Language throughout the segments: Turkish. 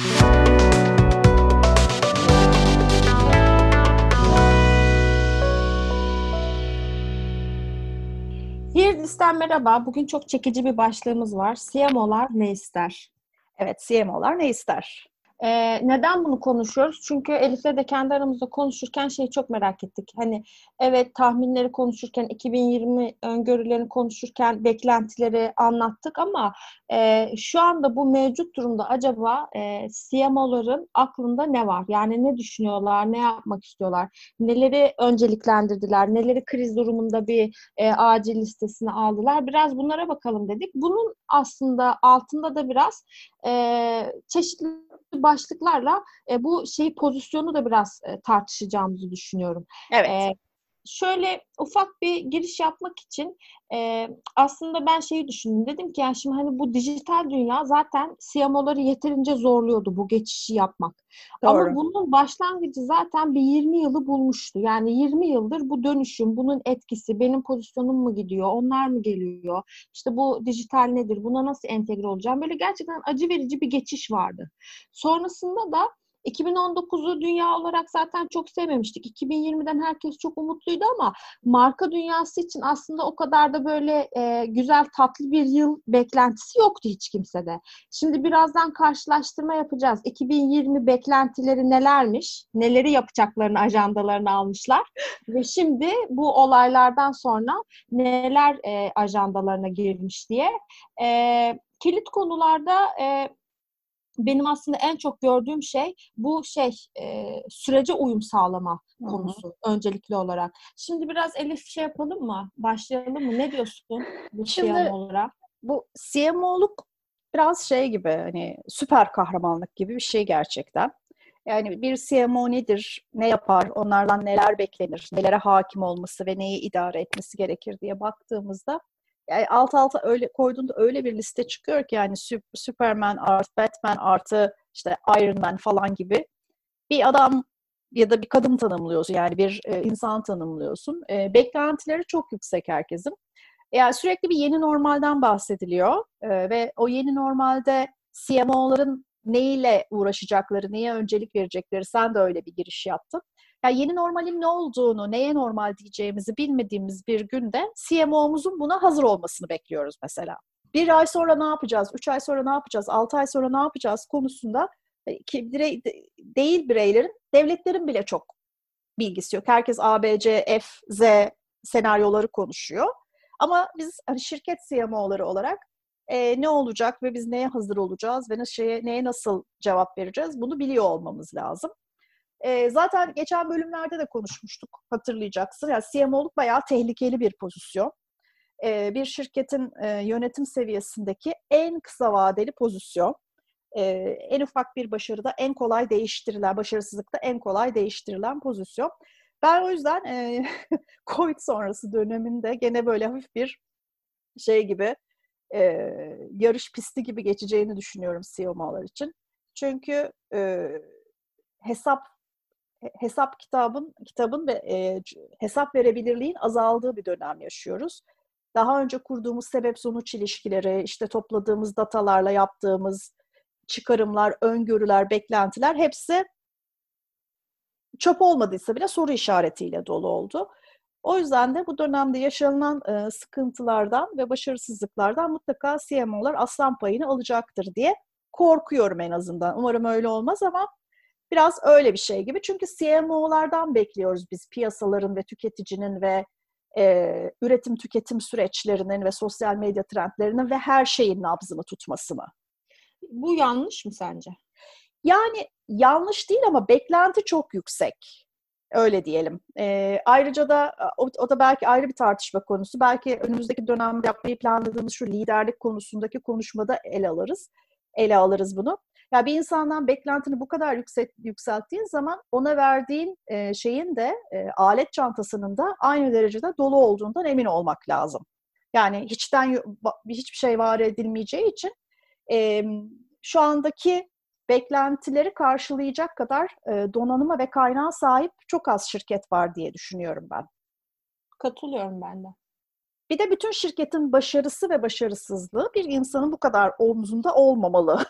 Sihirlis'ten merhaba. Bugün çok çekici bir başlığımız var. CMO'lar ne ister? Evet, CMO'lar ne ister? Neden bunu konuşuyoruz? Çünkü Elif'le de kendi aramızda konuşurken şeyi çok merak ettik. Hani evet, tahminleri konuşurken, 2020 öngörülerini konuşurken beklentileri anlattık ama şu anda bu mevcut durumda acaba CMO'ların aklında ne var? Yani ne düşünüyorlar, ne yapmak istiyorlar? Neleri önceliklendirdiler? Neleri kriz durumunda bir acil listesine aldılar? Biraz bunlara bakalım dedik. Bunun aslında altında da biraz çeşitli başlıklarla bu şeyi, pozisyonu da biraz tartışacağımızı düşünüyorum. Evet. Şöyle ufak bir giriş yapmak için aslında ben şeyi düşündüm. Dedim ki yani şimdi hani bu dijital dünya zaten CMO'ları yeterince zorluyordu bu geçişi yapmak. Doğru. Ama bunun başlangıcı zaten bir 20 yılı bulmuştu. Yani 20 yıldır bu dönüşüm, bunun etkisi, benim pozisyonum mu gidiyor, onlar mı geliyor, işte bu dijital nedir, buna nasıl entegre olacağım, böyle gerçekten acı verici bir geçiş vardı. Sonrasında da 2019'u dünya olarak zaten çok sevmemiştik. 2020'den herkes çok umutluydu ama marka dünyası için aslında o kadar da böyle güzel, tatlı bir yıl beklentisi yoktu hiç kimsede. Şimdi birazdan karşılaştırma yapacağız. 2020 beklentileri nelermiş, neleri yapacaklarını ajandalarına almışlar ve şimdi bu olaylardan sonra neler ajandalarına girmiş diye. Kilit konularda benim aslında en çok gördüğüm şey bu sürece uyum sağlama konusu, hı-hı, öncelikli olarak. Şimdi biraz Elif yapalım mı? Başlayalım mı? Ne diyorsun bu CMO olarak? Bu CMO'luk biraz gibi hani süper kahramanlık gibi bir şey gerçekten. Yani bir CMO nedir, ne yapar, onlardan neler beklenir, nelere hakim olması ve neyi idare etmesi gerekir diye baktığımızda yani alt alta öyle koyduğunda öyle bir liste çıkıyor ki yani Superman artı Batman artı işte Iron Man falan gibi bir adam ya da bir kadın tanımlıyorsun. Yani bir insan tanımlıyorsun. Beklentileri çok yüksek herkesin. Yani sürekli bir yeni normalden bahsediliyor ve o yeni normalde CMO'ların neyle uğraşacakları, neye öncelik verecekleri, sen de öyle bir giriş yaptın. Yani yeni normalin ne olduğunu, neye normal diyeceğimizi bilmediğimiz bir günde CMO'muzun buna hazır olmasını bekliyoruz mesela. Bir ay sonra ne yapacağız, 3 ay sonra ne yapacağız, 6 ay sonra ne yapacağız konusunda bireylerin, devletlerin bile çok bilgisi yok. Herkes A, B, C, F, Z senaryoları konuşuyor. Ama biz hani şirket CMO'ları olarak ne olacak ve biz neye hazır olacağız ve neye nasıl cevap vereceğiz bunu biliyor olmamız lazım. Zaten geçen bölümlerde de konuşmuştuk, hatırlayacaksın. Yani CMO'luk bayağı tehlikeli bir pozisyon. Bir şirketin yönetim seviyesindeki en kısa vadeli pozisyon. En ufak bir başarıda en kolay değiştirilen, başarısızlıkta en kolay değiştirilen pozisyon. Ben o yüzden Covid sonrası döneminde gene böyle hafif bir gibi, yarış pisti gibi geçeceğini düşünüyorum CMO'lar için. Çünkü hesap kitabın ve hesap verebilirliğin azaldığı bir dönem yaşıyoruz. Daha önce kurduğumuz sebep-sonuç ilişkileri, işte topladığımız datalarla yaptığımız çıkarımlar, öngörüler, beklentiler hepsi çöp olmadıysa bile soru işaretiyle dolu oldu. O yüzden de bu dönemde yaşanılan sıkıntılardan ve başarısızlıklardan mutlaka CMO'lar aslan payını alacaktır diye korkuyorum en azından. Umarım öyle olmaz ama biraz öyle bir şey gibi. Çünkü CMO'lardan bekliyoruz biz piyasaların ve tüketicinin ve üretim-tüketim süreçlerinin ve sosyal medya trendlerinin ve her şeyin nabzını tutmasını. Bu yanlış mı sence? Yani yanlış değil ama beklenti çok yüksek. Öyle diyelim. Ayrıca da o da belki ayrı bir tartışma konusu. Belki önümüzdeki dönemde yapmayı planladığımız şu liderlik konusundaki konuşmada ele alırız bunu. Ya bir insandan beklentini bu kadar yükselttiğin zaman ona verdiğin şeyin de alet çantasının da aynı derecede dolu olduğundan emin olmak lazım. Yani hiçbir şey var edilmeyeceği için şu andaki beklentileri karşılayacak kadar donanıma ve kaynağa sahip çok az şirket var diye düşünüyorum ben. Katılıyorum ben de. Bir de bütün şirketin başarısı ve başarısızlığı bir insanın bu kadar omzunda olmamalı.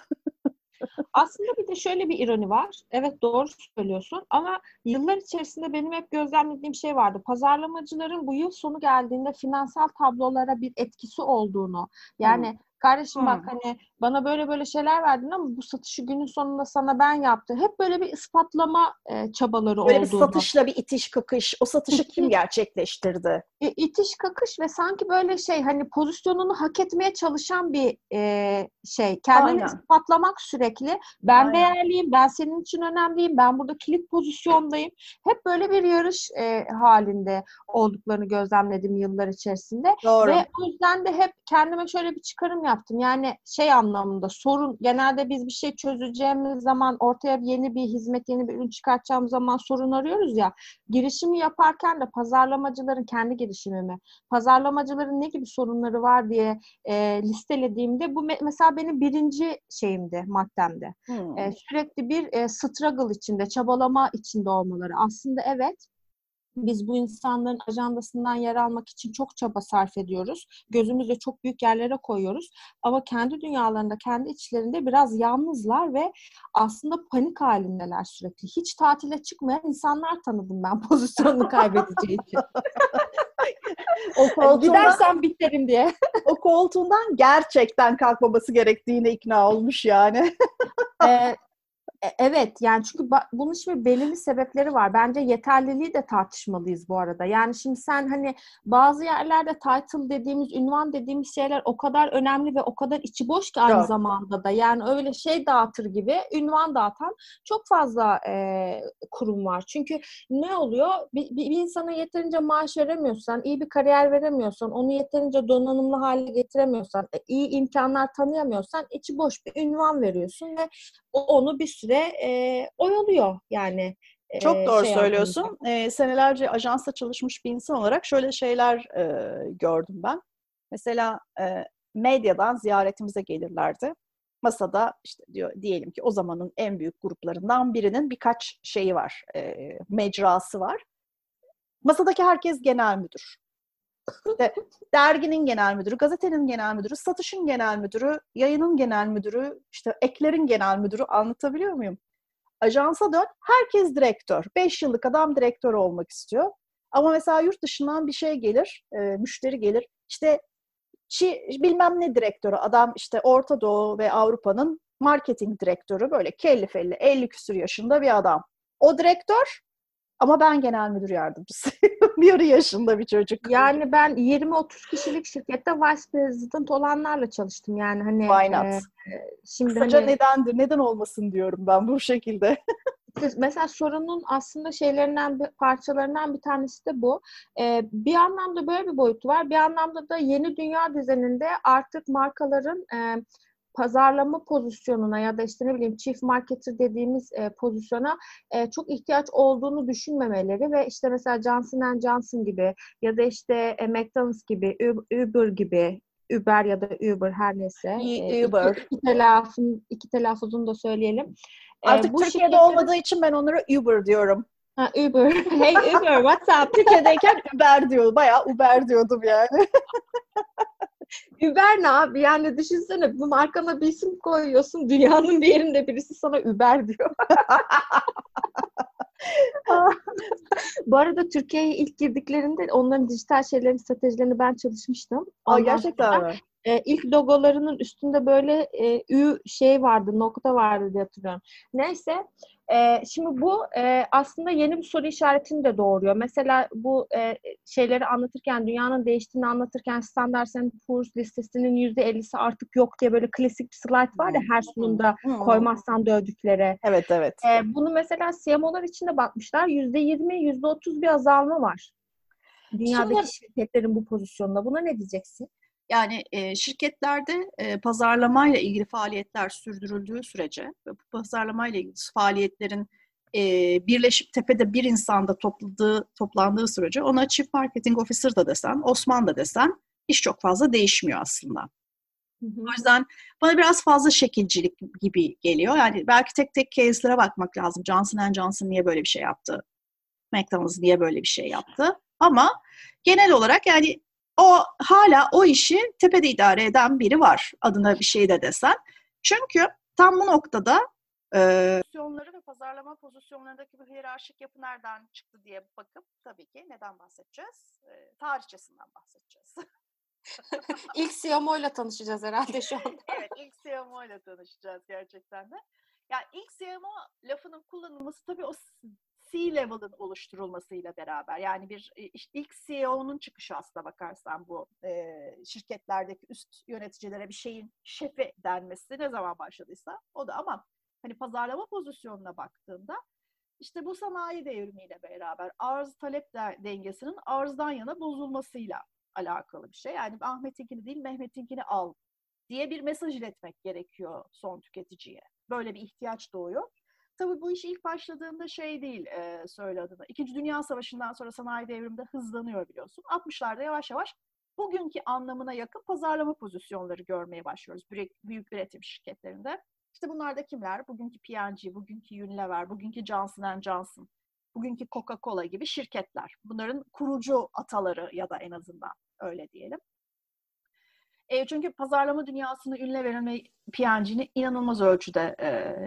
Aslında bir de şöyle bir ironi var. Evet, doğru söylüyorsun ama yıllar içerisinde benim hep gözlemlediğim şey vardı. Pazarlamacıların bu yıl sonu geldiğinde finansal tablolara bir etkisi olduğunu. Yani kardeşim bak hani bana böyle böyle şeyler verdin ama bu satışı günün sonunda sana ben yaptım. Hep böyle bir ispatlama çabaları böyle olduğunu. Böyle bir satışla bir itiş kakış. O satışı kim gerçekleştirdi? İtiş kakış ve sanki böyle şey hani pozisyonunu hak etmeye çalışan bir şey. Kendini ispatlamak sürekli. Ben değerliyim, ben senin için önemliyim, ben burada kilit pozisyondayım. Hep böyle bir yarış halinde olduklarını gözlemledim yıllar içerisinde. Doğru. Ve o yüzden de hep kendime şöyle bir çıkarım yaptım. Yani şey anlamında sorun, genelde biz bir şey çözeceğimiz zaman, ortaya yeni bir hizmet, yeni bir ürün çıkartacağımız zaman sorun arıyoruz ya. Girişimi yaparken de pazarlamacıların, kendi girişimimi, pazarlamacıların ne gibi sorunları var diye listelediğimde bu mesela benim birinci şeyimdi, maddemdi. Sürekli bir struggle içinde, çabalama içinde olmaları. Aslında evet, biz bu insanların ajandasından yer almak için çok çaba sarf ediyoruz. Gözümüzle çok büyük yerlere koyuyoruz. Ama kendi dünyalarında, kendi içlerinde biraz yalnızlar ve aslında panik halindeler sürekli. Hiç tatile çıkmayan insanlar tanıdım ben pozisyonunu kaybedeceği için. Gidersen biterim diye. O koltuğundan gerçekten kalkmaması gerektiğine ikna olmuş yani. Evet, yani çünkü bunun şimdi belirli sebepleri var. Bence yeterliliği de tartışmalıyız bu arada. Yani şimdi sen hani bazı yerlerde title dediğimiz, ünvan dediğimiz şeyler o kadar önemli ve o kadar içi boş ki aynı zamanda da. Yani öyle şey dağıtır gibi ünvan dağıtan çok fazla kurum var. Çünkü ne oluyor? Bir insana yeterince maaş veremiyorsan, iyi bir kariyer veremiyorsan, onu yeterince donanımlı hale getiremiyorsan, iyi imkanlar tanıyamıyorsan içi boş bir ünvan veriyorsun ve onu bir süre oyalıyor yani. Çok doğru söylüyorsun. Senelerce ajansla çalışmış bir insan olarak şöyle şeyler gördüm ben. Mesela medyadan ziyaretimize gelirlerdi. Masada işte diyor, diyelim ki o zamanın en büyük gruplarından birinin birkaç şeyi var, mecrası var. Masadaki herkes genel müdür. İşte derginin genel müdürü, gazetenin genel müdürü, satışın genel müdürü, yayının genel müdürü, işte eklerin genel müdürü, anlatabiliyor muyum? Ajansa dön, herkes direktör. 5 yıllık adam direktör olmak istiyor. Ama mesela yurt dışından bir şey gelir, müşteri gelir. İşte bilmem ne direktörü, adam işte Orta Doğu ve Avrupa'nın marketing direktörü, böyle kelli felli 50 küsur yaşında bir adam. O direktör. Ama ben genel müdür yardımcısıyım. Yarı yaşında bir çocuk. Yani ben 20-30 kişilik şirkette vice president olanlarla çalıştım. Yani hani şimdi kısaca hani... nedendir? Neden olmasın diyorum ben bu şekilde. Mesela sorunun aslında parçalarından bir tanesi de bu. Bir anlamda böyle bir boyutu var. Bir anlamda da yeni dünya düzeninde artık markaların pazarlama pozisyonuna ya da işte ne bileyim chief marketer dediğimiz pozisyona çok ihtiyaç olduğunu düşünmemeleri ve işte mesela Johnson & Johnson gibi ya da işte McDonald's gibi, Uber ya da Uber her neyse. Uber. İki telaffuzunu da söyleyelim. Artık Türkiye'de olmadığı için ben onlara Uber diyorum. Uber. Hey Uber, what's up? Türkiye'deyken Uber diyor. Bayağı Uber diyordum yani. Uber ne abi? Yani düşünsene, bu markana bir isim koyuyorsun, dünyanın bir yerinde birisi sana Uber diyor. Bu arada Türkiye'ye ilk girdiklerinde onların dijital şeylerin stratejilerini ben çalışmıştım. Gerçekten mi? İlk logolarının üstünde böyle nokta vardı diye hatırlıyorum. Neyse, şimdi bu aslında yeni bir soru işaretini de doğuruyor. Mesela bu şeyleri anlatırken, dünyanın değiştiğini anlatırken Standard & Poor's listesinin %50'si artık yok diye böyle klasik bir slide var ya, her sunumda koymazsan dövdükleri. Evet. Bunu mesela CMO'lar için de bakmışlar. %20, %30 bir azalma var. Dünyadaki şirketlerin bu pozisyonunda. Buna ne diyeceksin? Yani şirketlerde pazarlamayla ilgili faaliyetler sürdürüldüğü sürece ve bu pazarlamayla ilgili faaliyetlerin birleşip tepede bir insanda toplandığı sürece ona Chief Marketing Officer da desen, Osman da desen iş çok fazla değişmiyor aslında. O yüzden bana biraz fazla şekilcilik gibi geliyor. Yani belki tek tek case'lere bakmak lazım. Johnson & Johnson niye böyle bir şey yaptı? McDonald's niye böyle bir şey yaptı? Ama genel olarak yani hala o işi tepede idare eden biri var. Adına bir şey de desen. Çünkü tam bu noktada Pozisyonları ve pazarlama pozisyonlarındaki bu hiyerarşik yapı nereden çıktı diye bakıp tabii ki neden bahsedeceğiz? Tarihçesinden bahsedeceğiz. İlk CMO ile tanışacağız herhalde şu anda. Evet, ilk CMO ile tanışacağız gerçekten de. Yani ilk CMO lafının kullanılması tabii o C-level'ın oluşturulmasıyla beraber. Yani bir ilk CEO'nun çıkışı aslına bakarsan bu şirketlerdeki üst yöneticilere bir şeyin şefi denmesi ne zaman başladıysa o da, ama hani pazarlama pozisyonuna baktığında işte bu sanayi devrimiyle beraber arz-talep dengesinin arzdan yana bozulmasıyla alakalı bir şey. Yani Ahmet'inkini değil Mehmet'inkini al diye bir mesaj iletmek gerekiyor son tüketiciye. Böyle bir ihtiyaç doğuyor. Tabii bu iş ilk başladığında şey değil söyle adına. İkinci Dünya Savaşı'ndan sonra sanayi devriminde hızlanıyor biliyorsun. 60'larda yavaş yavaş bugünkü anlamına yakın pazarlama pozisyonları görmeye başlıyoruz büyük üretim şirketlerinde. İşte bunlar da kimler? Bugünkü P&G, bugünkü Unilever, bugünkü Johnson & Johnson, bugünkü Coca-Cola gibi şirketler. Bunların kurucu ataları ya da en azından öyle diyelim. Çünkü pazarlama dünyasını Unilever'in ve P&G'nin inanılmaz ölçüde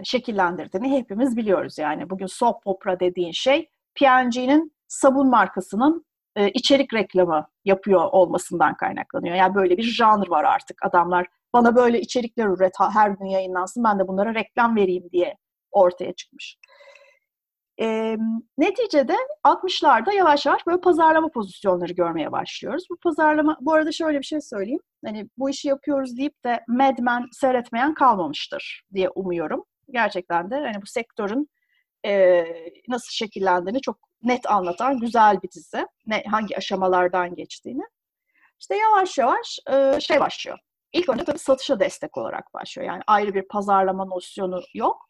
şekillendirdiğini hepimiz biliyoruz. Yani bugün soap opera dediğin şey P&G'nin sabun markasının içerik reklamı yapıyor olmasından kaynaklanıyor. Yani böyle bir janr var artık. Adamlar bana böyle içerikler üret, her gün yayınlansın, ben de bunlara reklam vereyim diye ortaya çıkmış. Neticede 60'larda yavaş yavaş böyle pazarlama pozisyonları görmeye başlıyoruz. Bu arada şöyle bir şey söyleyeyim. Hani bu işi yapıyoruz deyip de Mad Men seyretmeyen kalmamıştır diye umuyorum. Gerçekten de hani bu sektörün nasıl şekillendiğini çok net anlatan güzel bir dizi. Hangi aşamalardan geçtiğini. İşte yavaş yavaş şey başlıyor. İlk önce tabii satışa destek olarak başlıyor. Yani ayrı bir pazarlama nosyonu yok.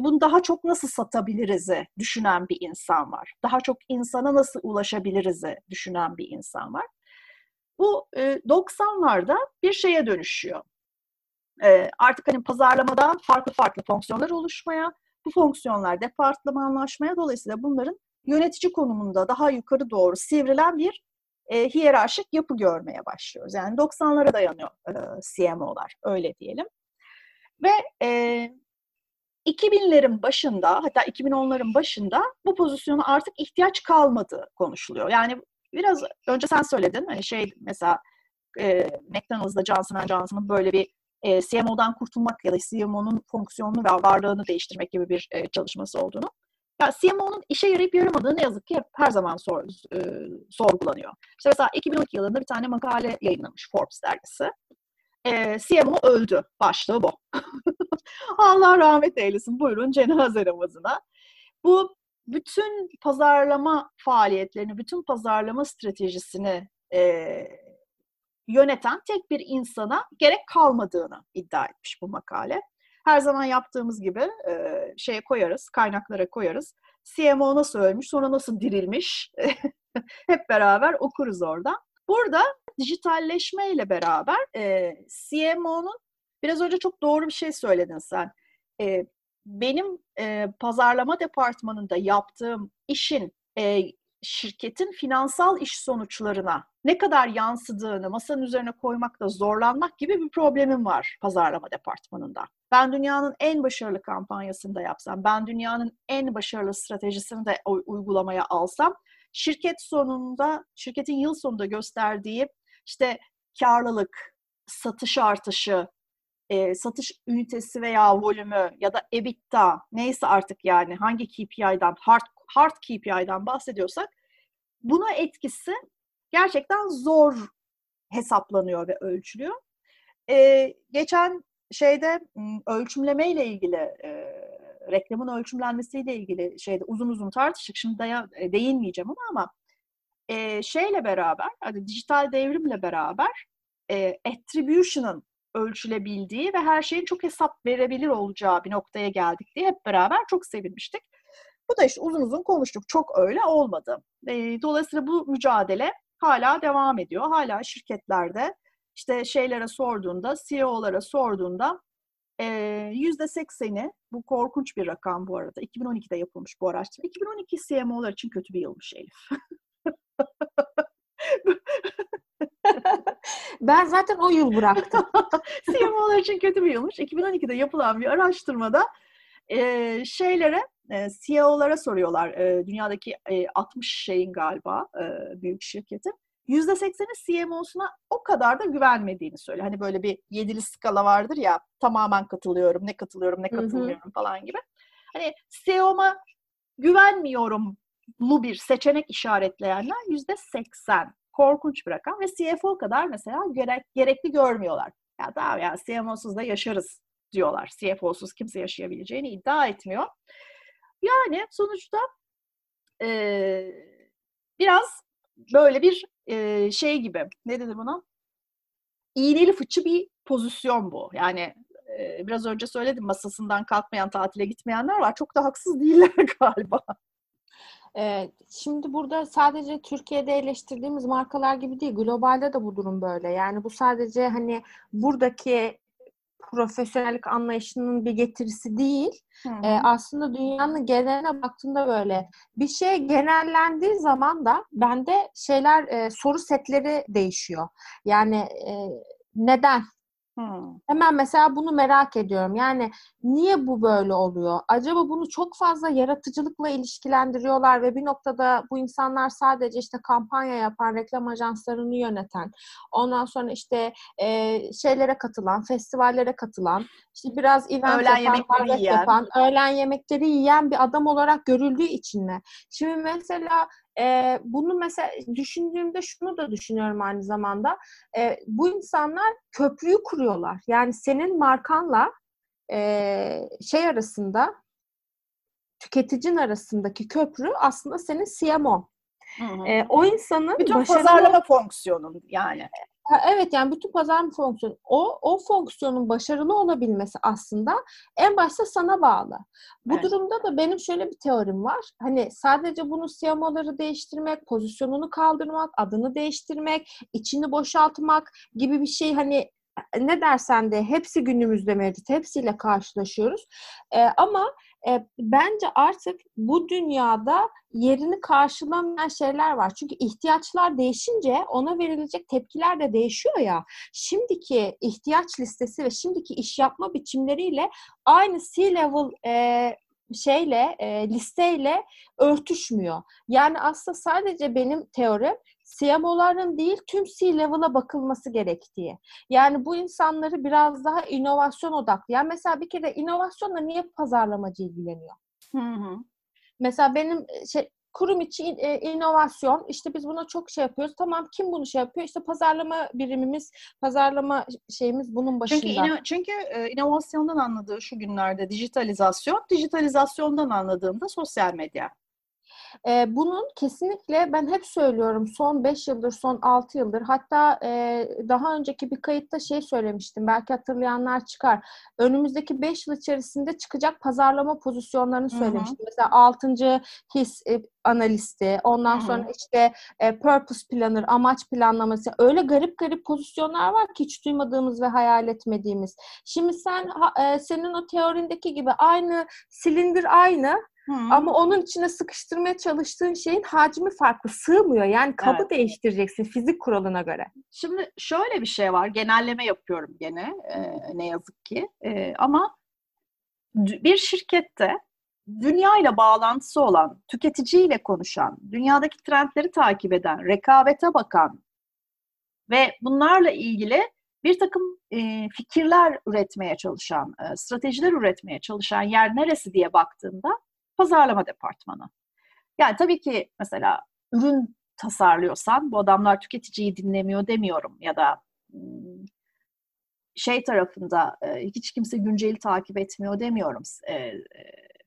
Bunu daha çok nasıl satabiliriz'i düşünen bir insan var. Daha çok insana nasıl ulaşabiliriz'i düşünen bir insan var. Bu 90'larda bir şeye dönüşüyor. Artık hani pazarlamadan farklı fonksiyonlar oluşmaya, bu fonksiyonlar departmanlaşmaya, dolayısıyla bunların yönetici konumunda daha yukarı doğru sivrilen bir hiyerarşik yapı görmeye başlıyoruz. Yani 90'lara dayanıyor CMO'lar, öyle diyelim. Ve 2000'lerin başında, hatta 2010'ların başında bu pozisyona artık ihtiyaç kalmadı konuşuluyor. Yani biraz önce sen söyledin, hani şey mesela McDonald's'da Johnson & Johnson'ın böyle bir CMO'dan kurtulmak ya da CMO'nun fonksiyonunu ve varlığını değiştirmek gibi bir çalışması olduğunu. Ya CMO'nun işe yarayıp yaramadığı ne yazık ki her zaman sorgulanıyor. İşte mesela 2012 yılında bir tane makale yayınlamış Forbes dergisi. CMO öldü. Başlığı bu. Allah rahmet eylesin. Buyurun cenaze namazına. Bu bütün pazarlama faaliyetlerini, bütün pazarlama stratejisini yöneten tek bir insana gerek kalmadığını iddia etmiş bu makale. Her zaman yaptığımız gibi şeye koyarız, kaynaklara koyarız. CMO nasıl ölmüş, sonra nasıl dirilmiş? Hep beraber okuruz oradan. Burada dijitalleşmeyle beraber CMO'nun, biraz önce çok doğru bir şey söyledin sen. Benim pazarlama departmanında yaptığım işin şirketin finansal iş sonuçlarına ne kadar yansıdığını masanın üzerine koymakta zorlanmak gibi bir problemim var pazarlama departmanında. Ben dünyanın en başarılı kampanyasını da yapsam, ben dünyanın en başarılı stratejisini de uygulamaya alsam, şirketin yıl sonunda gösterdiği işte karlılık, satış artışı, satış ünitesi veya volümü ya da EBITDA, neyse artık yani hangi KPI'den, hard KPI'den bahsediyorsak, buna etkisi gerçekten zor hesaplanıyor ve ölçülüyor. Geçen şeyde ölçümlemeyle ilgili, reklamın ölçümlenmesiyle ilgili şeyde uzun uzun tartıştık. Şimdi değinmeyeceğim ama şeyle beraber, hani dijital devrimle beraber attribution'ın ölçülebildiği ve her şeyin çok hesap verebilir olacağı bir noktaya geldik diye hep beraber çok sevinmiştik. Bu da işte uzun uzun konuştuk. Çok öyle olmadı. Dolayısıyla bu mücadele hala devam ediyor. Hala şirketlerde işte şeylere sorduğunda, CEO'lara sorduğunda %80'i, bu korkunç bir rakam bu arada, 2012'de yapılmış bu araştırma. 2012 CMO'lar için kötü bir yılmış Elif. Ben zaten o yıl bıraktım. CMO'lar için kötü bir yılmış. 2012'de yapılan bir araştırmada CEO'lara soruyorlar. Dünyadaki 60 şeyin galiba büyük şirketin. %80'in CMO'suna o kadar da güvenmediğini söylüyor. Hani böyle bir yedili skala vardır ya, tamamen katılıyorum, ne katılıyorum, ne katılmıyorum falan gibi. Hani CEO'ma güvenmiyorumlu bir seçenek işaretleyenler %80. Korkunç bir rakam ve CFO kadar mesela gerekli görmüyorlar. Ya tamam ya, CMO'suz da yaşarız diyorlar. CFO'suz kimse yaşayabileceğini iddia etmiyor. Yani sonuçta biraz böyle bir şey gibi, ne dedi buna? İğneli fıçı bir pozisyon bu. Yani biraz önce söyledim, masasından kalkmayan, tatile gitmeyenler var. Çok da haksız değiller galiba. Şimdi burada sadece Türkiye'de eleştirdiğimiz markalar gibi değil, globalde de bu durum böyle. Yani bu sadece hani buradaki profesyonellik anlayışının bir getirisi değil. Aslında dünyanın geneline baktığında böyle. Bir şey genellendiği zaman da bende şeyler, soru setleri değişiyor. Yani neden? Hemen mesela bunu merak ediyorum. Yani niye bu böyle oluyor? Acaba bunu çok fazla yaratıcılıkla ilişkilendiriyorlar ve bir noktada bu insanlar sadece işte kampanya yapan, reklam ajanslarını yöneten, ondan sonra işte şeylere katılan, festivallere katılan, işte biraz event yapan, öğlen yemekleri yiyen bir adam olarak görüldüğü için mi? Şimdi mesela bunu mesela düşündüğümde şunu da düşünüyorum aynı zamanda. Bu insanlar köprüyü kuruyorlar. Yani senin markanla şey arasında, tüketicin arasındaki köprü aslında senin CMO. O insanın bütün pazarlama fonksiyonun yani. Evet, yani bütün pazarlama fonksiyonu. O fonksiyonun başarılı olabilmesi aslında en başta sana bağlı. Bu durumda da benim şöyle bir teorim var. Hani sadece bunu CMO'ları değiştirmek, pozisyonunu kaldırmak, adını değiştirmek, içini boşaltmak gibi bir şey, hani ne dersen de hepsi günümüzde mevcut. Hepsiyle karşılaşıyoruz. Ama bence artık bu dünyada yerini karşılamayan şeyler var. Çünkü ihtiyaçlar değişince ona verilecek tepkiler de değişiyor ya. Şimdiki ihtiyaç listesi ve şimdiki iş yapma biçimleriyle aynı C-level listeyle örtüşmüyor. Yani aslında sadece benim teorim, CMO'ların değil tüm C-level'a bakılması gerektiği. Yani bu insanları biraz daha inovasyon odaklı. Yani mesela bir kere inovasyonla niye pazarlamacı ilgileniyor? Mesela benim kurum içi inovasyon, işte biz buna çok şey yapıyoruz. Tamam, kim bunu şey yapıyor? İşte pazarlama birimimiz, pazarlama şeyimiz bunun başında. Çünkü inovasyondan anladığı şu günlerde dijitalizasyondan anladığımda sosyal medya. Bunun kesinlikle, ben hep söylüyorum, son 5 yıldır, son 6 yıldır, hatta daha önceki bir kayıtta söylemiştim, belki hatırlayanlar çıkar. Önümüzdeki 5 yıl içerisinde çıkacak pazarlama pozisyonlarını söylemiştim. Mesela 6. his analisti, ondan sonra işte purpose planner, amaç planlaması, öyle garip pozisyonlar var ki hiç duymadığımız ve hayal etmediğimiz. Şimdi senin o teorindeki gibi aynı silindir aynı. Ama onun içine sıkıştırmaya çalıştığın şeyin hacmi farklı, sığmıyor. Yani kabı değiştireceksin fizik kuralına göre. Şimdi şöyle bir şey var, genelleme yapıyorum gene ne yazık ki. Ama bir şirkette dünyayla bağlantısı olan, tüketiciyle konuşan, dünyadaki trendleri takip eden, rekabete bakan ve bunlarla ilgili bir takım fikirler üretmeye çalışan, stratejiler üretmeye çalışan yer neresi diye baktığında pazarlama departmanı. Yani tabii ki mesela ürün tasarlıyorsan bu adamlar tüketiciyi dinlemiyor demiyorum, ya da şey tarafında hiç kimse günceli takip etmiyor demiyorum,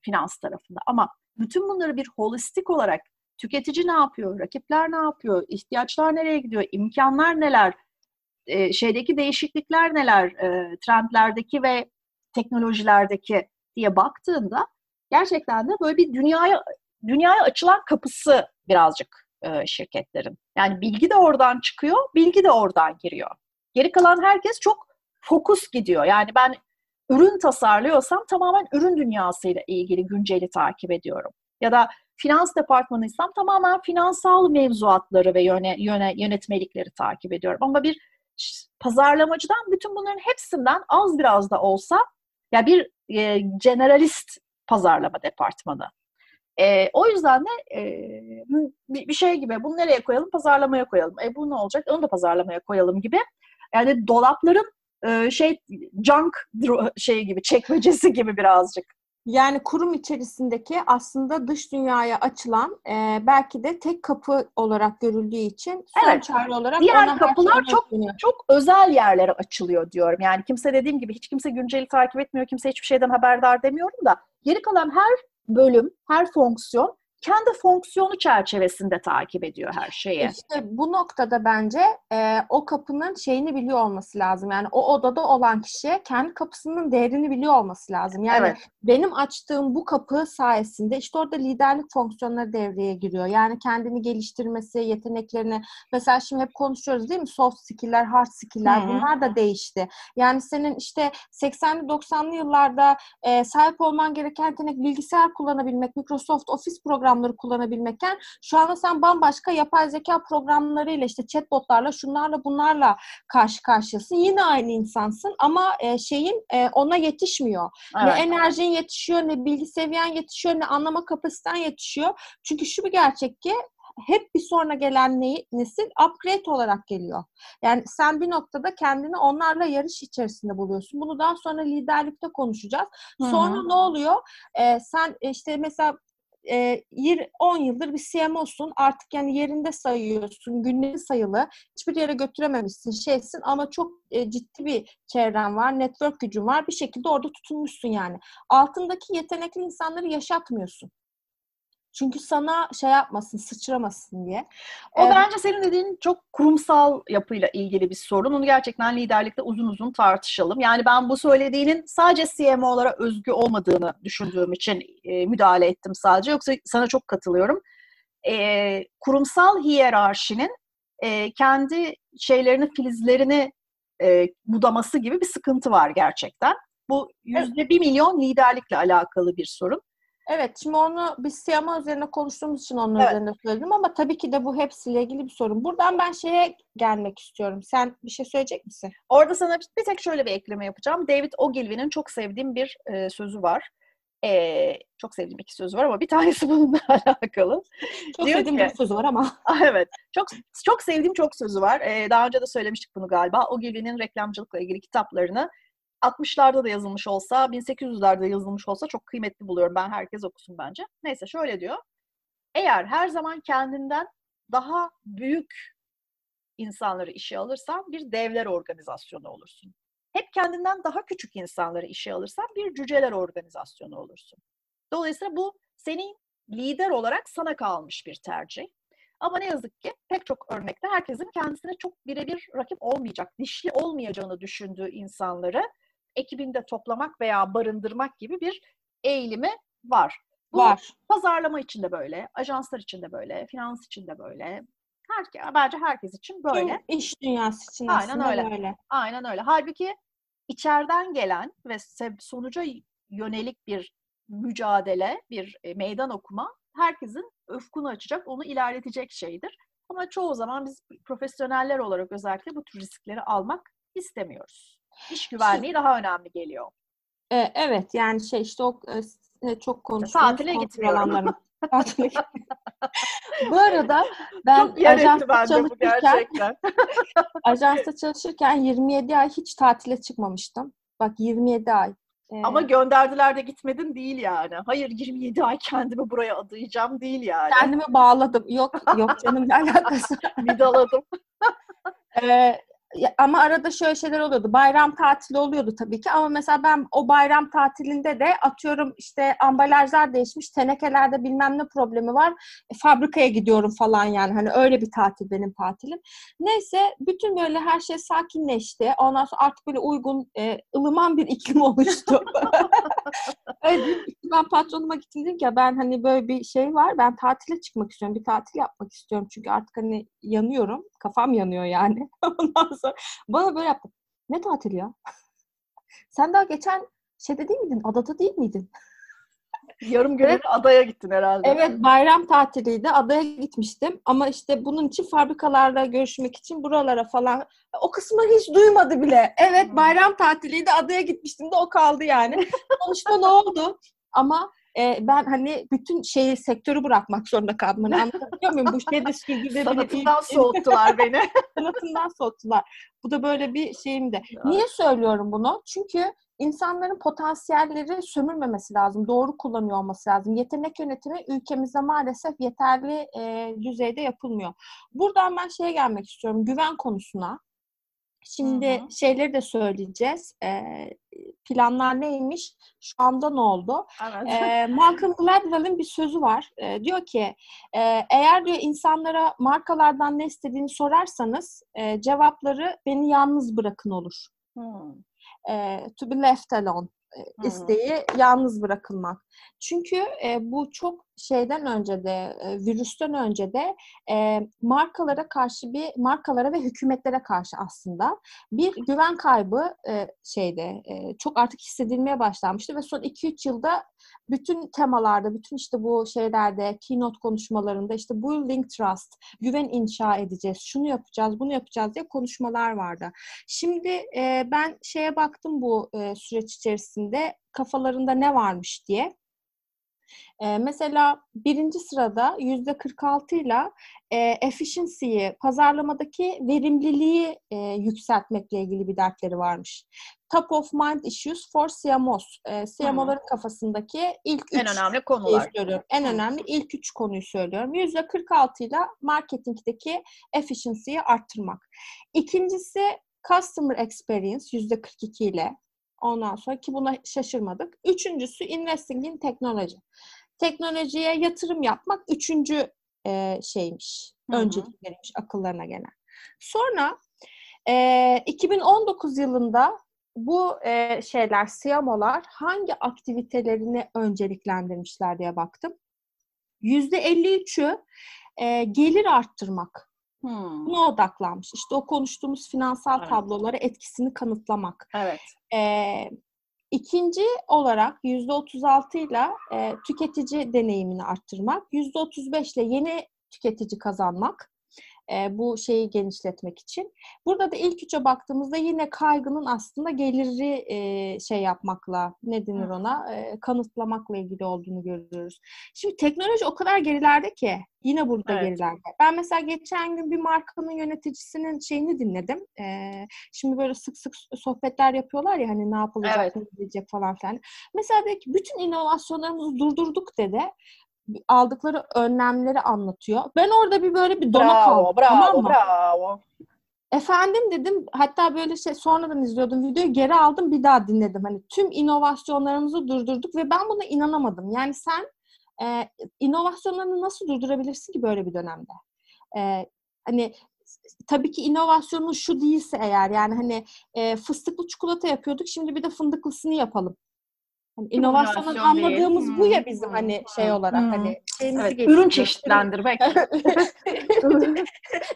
finans tarafında, ama bütün bunları bir holistik olarak tüketici ne yapıyor, rakipler ne yapıyor, ihtiyaçlar nereye gidiyor, imkanlar neler, şeydeki değişiklikler neler, trendlerdeki ve teknolojilerdeki diye baktığında gerçekten de böyle bir dünyaya açılan kapısı birazcık şirketlerin. Yani bilgi de oradan çıkıyor, bilgi de oradan giriyor. Geri kalan herkes çok fokus gidiyor. Yani ben ürün tasarlıyorsam tamamen ürün dünyasıyla ilgili günceli takip ediyorum. Ya da finans departmanıysam tamamen finansal mevzuatları ve yönetmelikleri takip ediyorum. Ama bir pazarlamacıdan bütün bunların hepsinden az biraz da olsa ya bir generalist pazarlama departmanı. O yüzden de bir şey gibi, bunu nereye koyalım? Pazarlamaya koyalım. Bu ne olacak? Onu da pazarlamaya koyalım gibi. Yani dolapların çekmecesi gibi birazcık. Yani kurum içerisindeki aslında dış dünyaya açılan belki de tek kapı olarak görüldüğü için son çare olarak diğer kapılar çok çok özel yerlere açılıyor diyorum. Yani kimse, dediğim gibi, hiç kimse günceli takip etmiyor, kimse hiçbir şeyden haberdar demiyorum da geri kalan her bölüm, her fonksiyon kendi fonksiyonu çerçevesinde takip ediyor her şeyi. İşte bu noktada bence o kapının şeyini biliyor olması lazım. Yani o odada olan kişi kendi kapısının değerini biliyor olması lazım. Yani benim açtığım bu kapı sayesinde işte orada liderlik fonksiyonları devreye giriyor. Yani kendini geliştirmesi, yeteneklerini. Mesela şimdi hep konuşuyoruz değil mi? Soft skill'ler, hard skill'ler, bunlar da değişti. Yani senin işte 80'li 90'lı yıllarda sahip olman gereken yetenek bilgisayar kullanabilmek, Microsoft Office programları kullanabilmekken şu anda sen bambaşka yapay zeka programlarıyla, işte chatbotlarla, şunlarla bunlarla karşı karşıyasın. Yine aynı insansın ama ona yetişmiyor. Evet. Ne enerjin yetişiyor, ne bilgi seviyen yetişiyor, ne anlama kapasiten yetişiyor. Çünkü şu bir gerçek ki hep bir sonra gelen nesil upgrade olarak geliyor. Yani sen bir noktada kendini onlarla yarış içerisinde buluyorsun. Bunu daha sonra liderlikte konuşacağız. Sonra ne oluyor? Sen işte mesela 10 yıldır bir CMO'sun artık, yani yerinde sayıyorsun, günleri sayılı, hiçbir yere götürememişsin şeysin ama çok ciddi bir çevren var, network gücün var, bir şekilde orada tutunmuşsun yani. Altındaki yetenekli insanları yaşatmıyorsun. Çünkü sana şey yapmasın, sıçramasın diye. O bence senin dediğin çok kurumsal yapıyla ilgili bir sorun. Onu gerçekten liderlikte uzun uzun tartışalım. Yani ben bu söylediğinin sadece CMO'lara özgü olmadığını düşündüğüm için müdahale ettim sadece. Yoksa sana çok katılıyorum. Kurumsal hiyerarşinin kendi şeylerini, filizlerini budaması gibi bir sıkıntı var gerçekten. Bu %1 milyon liderlikle alakalı bir sorun. Evet, şimdi onu biz CMO üzerine konuştuğumuz için onun üzerine söyledim ama tabii ki de bu hepsiyle ilgili bir sorun. Buradan ben şeye gelmek istiyorum. Sen bir şey söyleyecek misin? Orada sana bir tek şöyle bir ekleme yapacağım. David Ogilvy'nin çok sevdiğim bir sözü var. Çok sevdiğim iki sözü var ama bir tanesi bununla alakalı. Çok sevdiğim bir sözü var ama. Evet, çok sevdiğim çok sözü var. Daha önce de söylemiştik bunu galiba. Ogilvy'nin reklamcılıkla ilgili kitaplarını 60'larda da yazılmış olsa, 1800'lerde yazılmış olsa çok kıymetli buluyorum. Ben herkes okusun bence. Neyse, şöyle diyor. Eğer her zaman kendinden daha büyük insanları işe alırsan bir devler organizasyonu olursun. Hep kendinden daha küçük insanları işe alırsan bir cüceler organizasyonu olursun. Dolayısıyla bu senin lider olarak sana kalmış bir tercih. Ama ne yazık ki pek çok örnekte herkesin kendisine çok birebir rakip olmayacak, dişli olmayacağını düşündüğü insanları ekibinde toplamak veya barındırmak gibi bir eğilimi var. Bu pazarlama için de böyle, ajanslar için de böyle, finans için de böyle. Bence herkes için böyle. Tüm iş dünyası için aslında öyle. Aynen öyle. Halbuki içeriden gelen ve sonuca yönelik bir mücadele, bir meydan okuma herkesin ufkunu açacak, onu ilerletecek şeydir. Ama çoğu zaman biz profesyoneller olarak özellikle bu tür riskleri almak istemiyoruz. İş güvenliği daha önemli geliyor. Evet, yani o çok konuşuyoruz. Tatile gitmiyorum. Bu arada ben ajansta çalışırken 27 ay hiç tatile çıkmamıştım. Bak, 27 ay. Ama gönderdiler de gitmedin değil yani. Hayır, 27 ay kendimi buraya adayacağım değil yani. Kendimi bağladım. Yok canım, ne alakası? Vidaladım. Ama arada şöyle şeyler oluyordu. Bayram tatili oluyordu tabii ki ama mesela ben o bayram tatilinde de atıyorum işte ambalajlar değişmiş, tenekelerde bilmem ne problemi var. Fabrikaya gidiyorum falan yani. Hani öyle bir tatil benim tatilim. Neyse, bütün böyle her şey sakinleşti. Ondan sonra artık böyle uygun, ılıman bir iklim oluştu. Ben patronuma gittim, dedim ki ya ben hani böyle bir şey var. Ben tatile çıkmak istiyorum. Bir tatil yapmak istiyorum. Çünkü artık hani yanıyorum. Kafam yanıyor yani. Ondan sonra bana böyle yaptı. Ne tatili ya? Sen daha geçen değil miydin? Adada değil miydin? Yarım güne adaya gittin herhalde. Evet, bayram tatiliydi. Adaya gitmiştim. Ama işte bunun için fabrikalarda görüşmek için buralara falan. O kısmı hiç duymadı bile. Evet, bayram tatiliydi. Adaya gitmiştim de o kaldı yani. Sonuçta ne oldu? Ama ben hani bütün şeyi, sektörü bırakmak zorunda kaldım. Hani anlatabiliyor muyum? Bu şeyde sürdürülebilir. Sanatından soğuttular beni. Sanatından soğuttular. Bu da böyle bir şeyimdi. Niye söylüyorum bunu? Çünkü insanların potansiyelleri sömürmemesi lazım. Doğru kullanıyor olması lazım. Yetenek yönetimi ülkemizde maalesef yeterli düzeyde yapılmıyor. Buradan ben şeye gelmek istiyorum. Güven konusuna. Şimdi Hı-hı. şeyleri de söyleyeceğiz. Planlar neymiş? Şu anda ne oldu? Evet. Malcolm Gladwell'in bir sözü var. Diyor ki, eğer diyor insanlara markalardan ne istediğini sorarsanız cevapları beni yalnız bırakın olur. To be left alone isteği yalnız bırakılmak. Çünkü bu çok şeyden önce de, virüsten önce de markalara karşı bir, markalara ve hükümetlere karşı aslında bir güven kaybı çok artık hissedilmeye başlanmıştı ve son 2-3 yılda bütün temalarda, bütün işte bu şeylerde, keynote konuşmalarında işte building trust, güven inşa edeceğiz, şunu yapacağız, bunu yapacağız diye konuşmalar vardı. Şimdi ben şeye baktım bu süreç içerisinde kafalarında ne varmış diye. Mesela birinci sırada %46 ile efficiency'yi, pazarlamadaki verimliliği yükseltmekle ilgili bir dertleri varmış. Top of mind issues for CMOs. CMO'ların kafasındaki ilk en önemli konular. En önemli ilk üç konuyu söylüyorum. %46 ile marketingdeki efficiency'yi arttırmak. İkincisi customer experience %42 ile. Ondan sonra ki buna şaşırmadık. Üçüncüsü investing in technology. Teknolojiye yatırım yapmak üçüncü şeymiş. Öncelikleriymiş akıllarına gelen. Sonra 2019 yılında bu şeyler, CMO'lar hangi aktivitelerini önceliklendirmişler diye baktım. %53'ü gelir arttırmak. Buna odaklanmış. İşte o konuştuğumuz finansal tablolara etkisini kanıtlamak. Evet. İkinci olarak %36 ile tüketici deneyimini arttırmak, %35 ile yeni tüketici kazanmak, bu şeyi genişletmek için. Burada da ilk üçe baktığımızda yine kaygının aslında geliri şey yapmakla, ne denir ona, kanıtlamakla ilgili olduğunu görüyoruz. Şimdi teknoloji o kadar gerilerde ki yine burada gerilerde. Ben mesela geçen gün bir markanın yöneticisinin şeyini dinledim. Şimdi böyle sık sık sohbetler yapıyorlar ya hani ne yapılacak, ne gidecek falan filan. Mesela dedi ki bütün inovasyonlarımızı durdurduk dedi. Aldıkları önlemleri anlatıyor. Ben orada bir böyle bir dona kaldım. Bravo. Efendim dedim, hatta böyle sonradan izliyordum videoyu, geri aldım bir daha dinledim. Hani tüm inovasyonlarımızı durdurduk ve ben buna inanamadım. Yani sen inovasyonlarını nasıl durdurabilirsin ki böyle bir dönemde? Hani tabii ki inovasyonun şu değilse eğer, yani hani fıstıklı çikolata yapıyorduk, şimdi bir de fındıklısını yapalım. Yani inovasyonun anladığımız bu ya bizim hani şey olarak hani ürün çeşitlendirmek.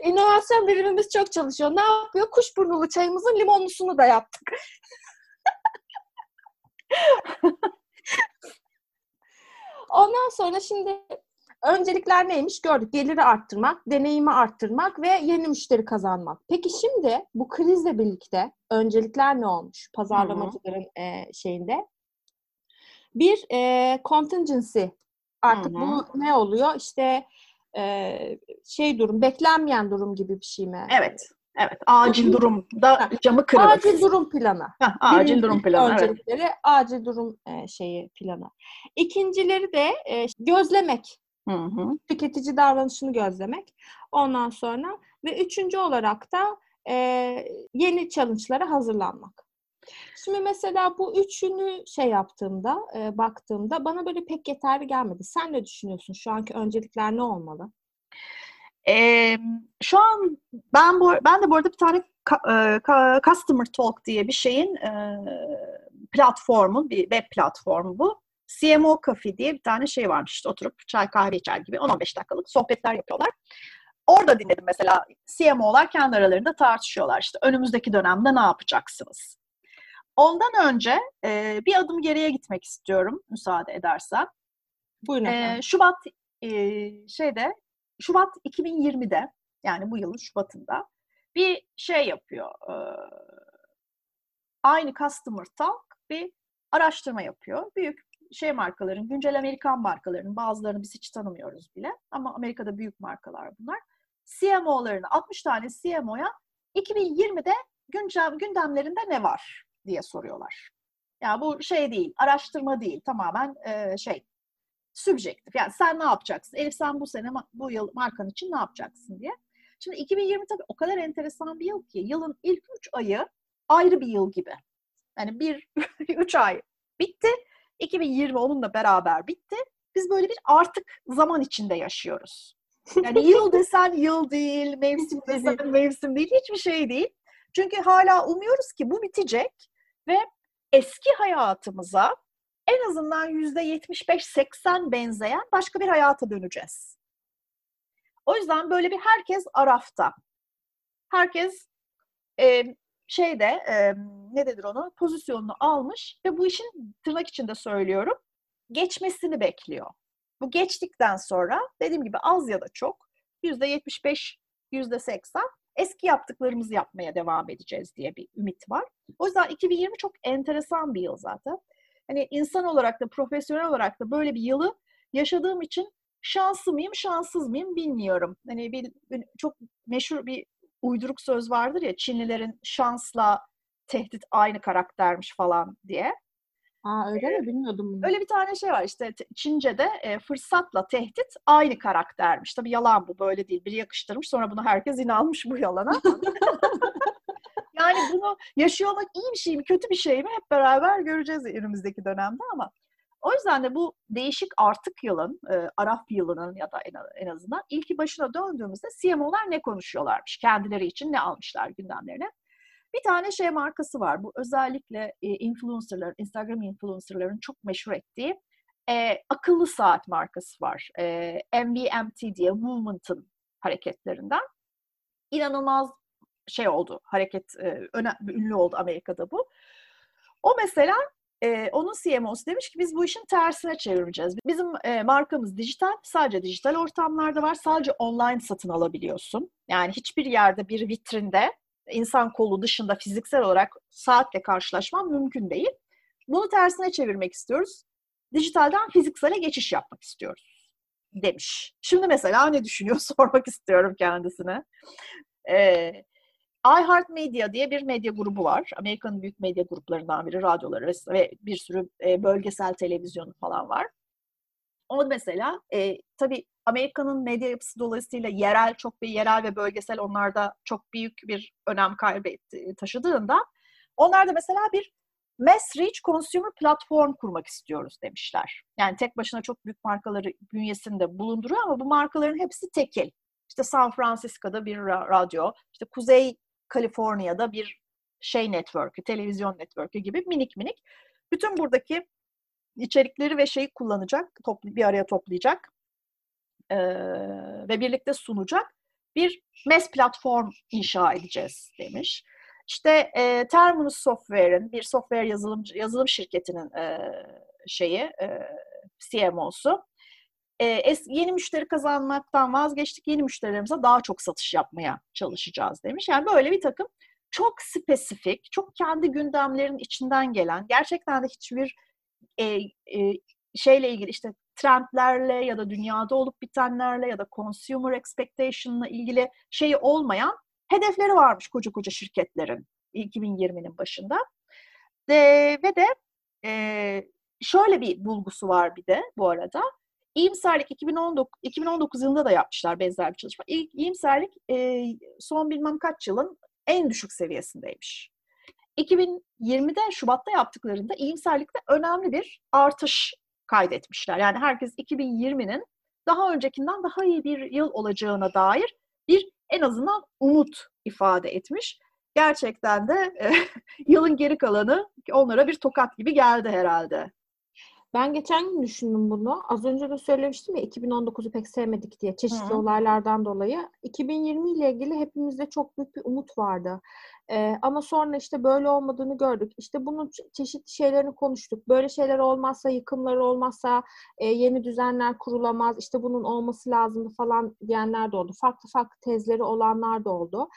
İnovasyon birimimiz çok çalışıyor. Ne yapıyor? Kuşburnulu çayımızın limonlusunu da yaptık. Ondan sonra şimdi öncelikler neymiş gördük. Geliri arttırmak, deneyimi arttırmak ve yeni müşteri kazanmak. Peki şimdi bu krizle birlikte öncelikler ne olmuş? Pazarlamacıların şeyinde. Bir contingency artık bu ne oluyor? İşte durum, beklenmeyen durum gibi bir şey mi? Evet. Acil durumda camı kırılır. Acil durum planı. Acil durum planı. Öncelikleri acil durum planı. İkincileri de gözlemek. Tüketici davranışını gözlemek. Ondan sonra ve üçüncü olarak da yeni challenge'lara hazırlanmak. Şimdi mesela bu üçünü yaptığımda, baktığımda bana böyle pek yeterli gelmedi. Sen ne düşünüyorsun? Şu anki öncelikler ne olmalı? Şu an ben de bu arada bir tane Customer Talk diye bir şeyin platformu, bir web platformu bu. CMO Coffee diye bir tane şey varmış. İşte oturup çay kahve içer gibi 10-15 dakikalık sohbetler yapıyorlar. Orada dinledim mesela. CMO'lar kendi aralarında tartışıyorlar. İşte önümüzdeki dönemde ne yapacaksınız? Ondan önce bir adım geriye gitmek istiyorum, müsaade edersen. Buyurun efendim. Şubat 2020'de, yani bu yılın Şubat'ında bir şey yapıyor. Aynı Customer Talk bir araştırma yapıyor. Büyük şey markaların, güncel Amerikan markalarının, bazılarını biz hiç tanımıyoruz bile ama Amerika'da büyük markalar bunlar. CMO'larını, 60 tane CMO'ya 2020'de gündemlerinde ne var diye soruyorlar. Yani bu şey değil, araştırma değil, tamamen şey, sübjektif. Yani sen ne yapacaksın? Elif, sen bu sene, bu yıl markan için ne yapacaksın diye. Şimdi 2020 tabii o kadar enteresan bir yıl ki, yılın ilk 3 ayı ayrı bir yıl gibi. Yani 3 ay bitti, 2020 onunla beraber bitti. Biz böyle bir artık zaman içinde yaşıyoruz. Yani yıl desen yıl değil, mevsim desen mevsim değil, hiçbir şey değil. Çünkü hala umuyoruz ki bu bitecek ve eski hayatımıza en azından %75-80 benzeyen başka bir hayata döneceğiz. O yüzden böyle bir herkes arafta. Herkes pozisyonunu almış ve bu işin, tırnak içinde söylüyorum, geçmesini bekliyor. Bu geçtikten sonra dediğim gibi az ya da çok %75, %80 eski yaptıklarımızı yapmaya devam edeceğiz diye bir ümit var. O yüzden 2020 çok enteresan bir yıl zaten. Hani insan olarak da, profesyonel olarak da böyle bir yılı yaşadığım için şanslı mıyım, şanssız mıyım bilmiyorum. Hani çok meşhur bir uyduruk söz vardır ya, Çinlilerin şansla tehdit aynı karaktermiş falan diye. Aa, öyle mi? Bilmiyordum bunu. Öyle bir tane şey var işte Çince'de, fırsatla tehdit aynı karaktermiş. Tabii yalan bu, böyle değil. Biri yakıştırmış, sonra buna herkes inanmış bu yalana. Yani bunu yaşıyor olmak iyi bir şey mi, kötü bir şey mi hep beraber göreceğiz önümüzdeki dönemde ama. O yüzden de bu değişik artık yılın, Araf yılının ya da en azından ilki başına döndüğümüzde CMO'lar ne konuşuyorlarmış, kendileri için ne almışlar gündemlerine. Bir tane şey markası var. Bu özellikle influencerların, Instagram influencerların çok meşhur ettiği akıllı saat markası var. MVMT diye, Movement'ın hareketlerinden. İnanılmaz şey oldu, hareket ünlü oldu Amerika'da bu. O mesela onun CMO'su demiş ki biz bu işin tersine çevireceğiz. Bizim markamız dijital, sadece dijital ortamlarda var, sadece online satın alabiliyorsun. Yani hiçbir yerde, bir vitrinde insan kolu dışında fiziksel olarak saatle karşılaşman mümkün değil. Bunu tersine çevirmek istiyoruz. Dijitalden fiziksele geçiş yapmak istiyoruz demiş. Şimdi mesela ne düşünüyor sormak istiyorum kendisine. iHeart Media diye bir medya grubu var. Amerika'nın büyük medya gruplarından biri, radyoları ve bir sürü bölgesel televizyonu falan var. O mesela tabii Amerika'nın medya yapısı dolayısıyla yerel ve bölgesel onlarda çok büyük bir önem taşıdığında onlar da mesela bir mass reach consumer platform kurmak istiyoruz demişler. Yani tek başına çok büyük markaları bünyesinde bulunduruyor ama bu markaların hepsi tekil. İşte San Francisco'da bir radyo, işte Kuzey Kaliforniya'da bir şey network'ü, televizyon network'ü gibi minik minik bütün buradaki içerikleri ve şeyi kullanacak, bir araya toplayacak ve birlikte sunacak bir mass platform inşa edeceğiz demiş. İşte Terminus Software'in, bir software yazılım şirketinin CMO'su. Yeni müşteri kazanmaktan vazgeçtik, yeni müşterilerimize daha çok satış yapmaya çalışacağız demiş. Yani böyle bir takım çok spesifik, çok kendi gündemlerin içinden gelen, gerçekten de hiçbir şeyle ilgili, işte trendlerle ya da dünyada olup bitenlerle ya da consumer expectation'la ilgili şeyi olmayan hedefleri varmış koca koca şirketlerin 2020'nin başında. Ve de şöyle bir bulgusu var bir de bu arada. İyimserlik 2019 yılında da yapmışlar benzer bir çalışma. İyimserlik son bilmem kaç yılın en düşük seviyesindeymiş. 2020'de Şubat'ta yaptıklarında iyimserlikte önemli bir artış kaydetmişler. Yani herkes 2020'nin daha öncekinden daha iyi bir yıl olacağına dair bir en azından umut ifade etmiş. Gerçekten de yılın geri kalanı onlara bir tokat gibi geldi herhalde. Ben geçen gün düşündüm bunu. Az önce de söylemiştim ya, 2019'u pek sevmedik diye çeşitli olaylardan dolayı. 2020 ile ilgili hepimizde çok büyük bir umut vardı. Ama sonra işte böyle olmadığını gördük. İşte bunun çeşitli şeylerini konuştuk. Böyle şeyler olmazsa, yıkımlar olmazsa yeni düzenler kurulamaz. İşte bunun olması lazımdı falan diyenler de oldu. Farklı farklı tezleri olanlar da oldu.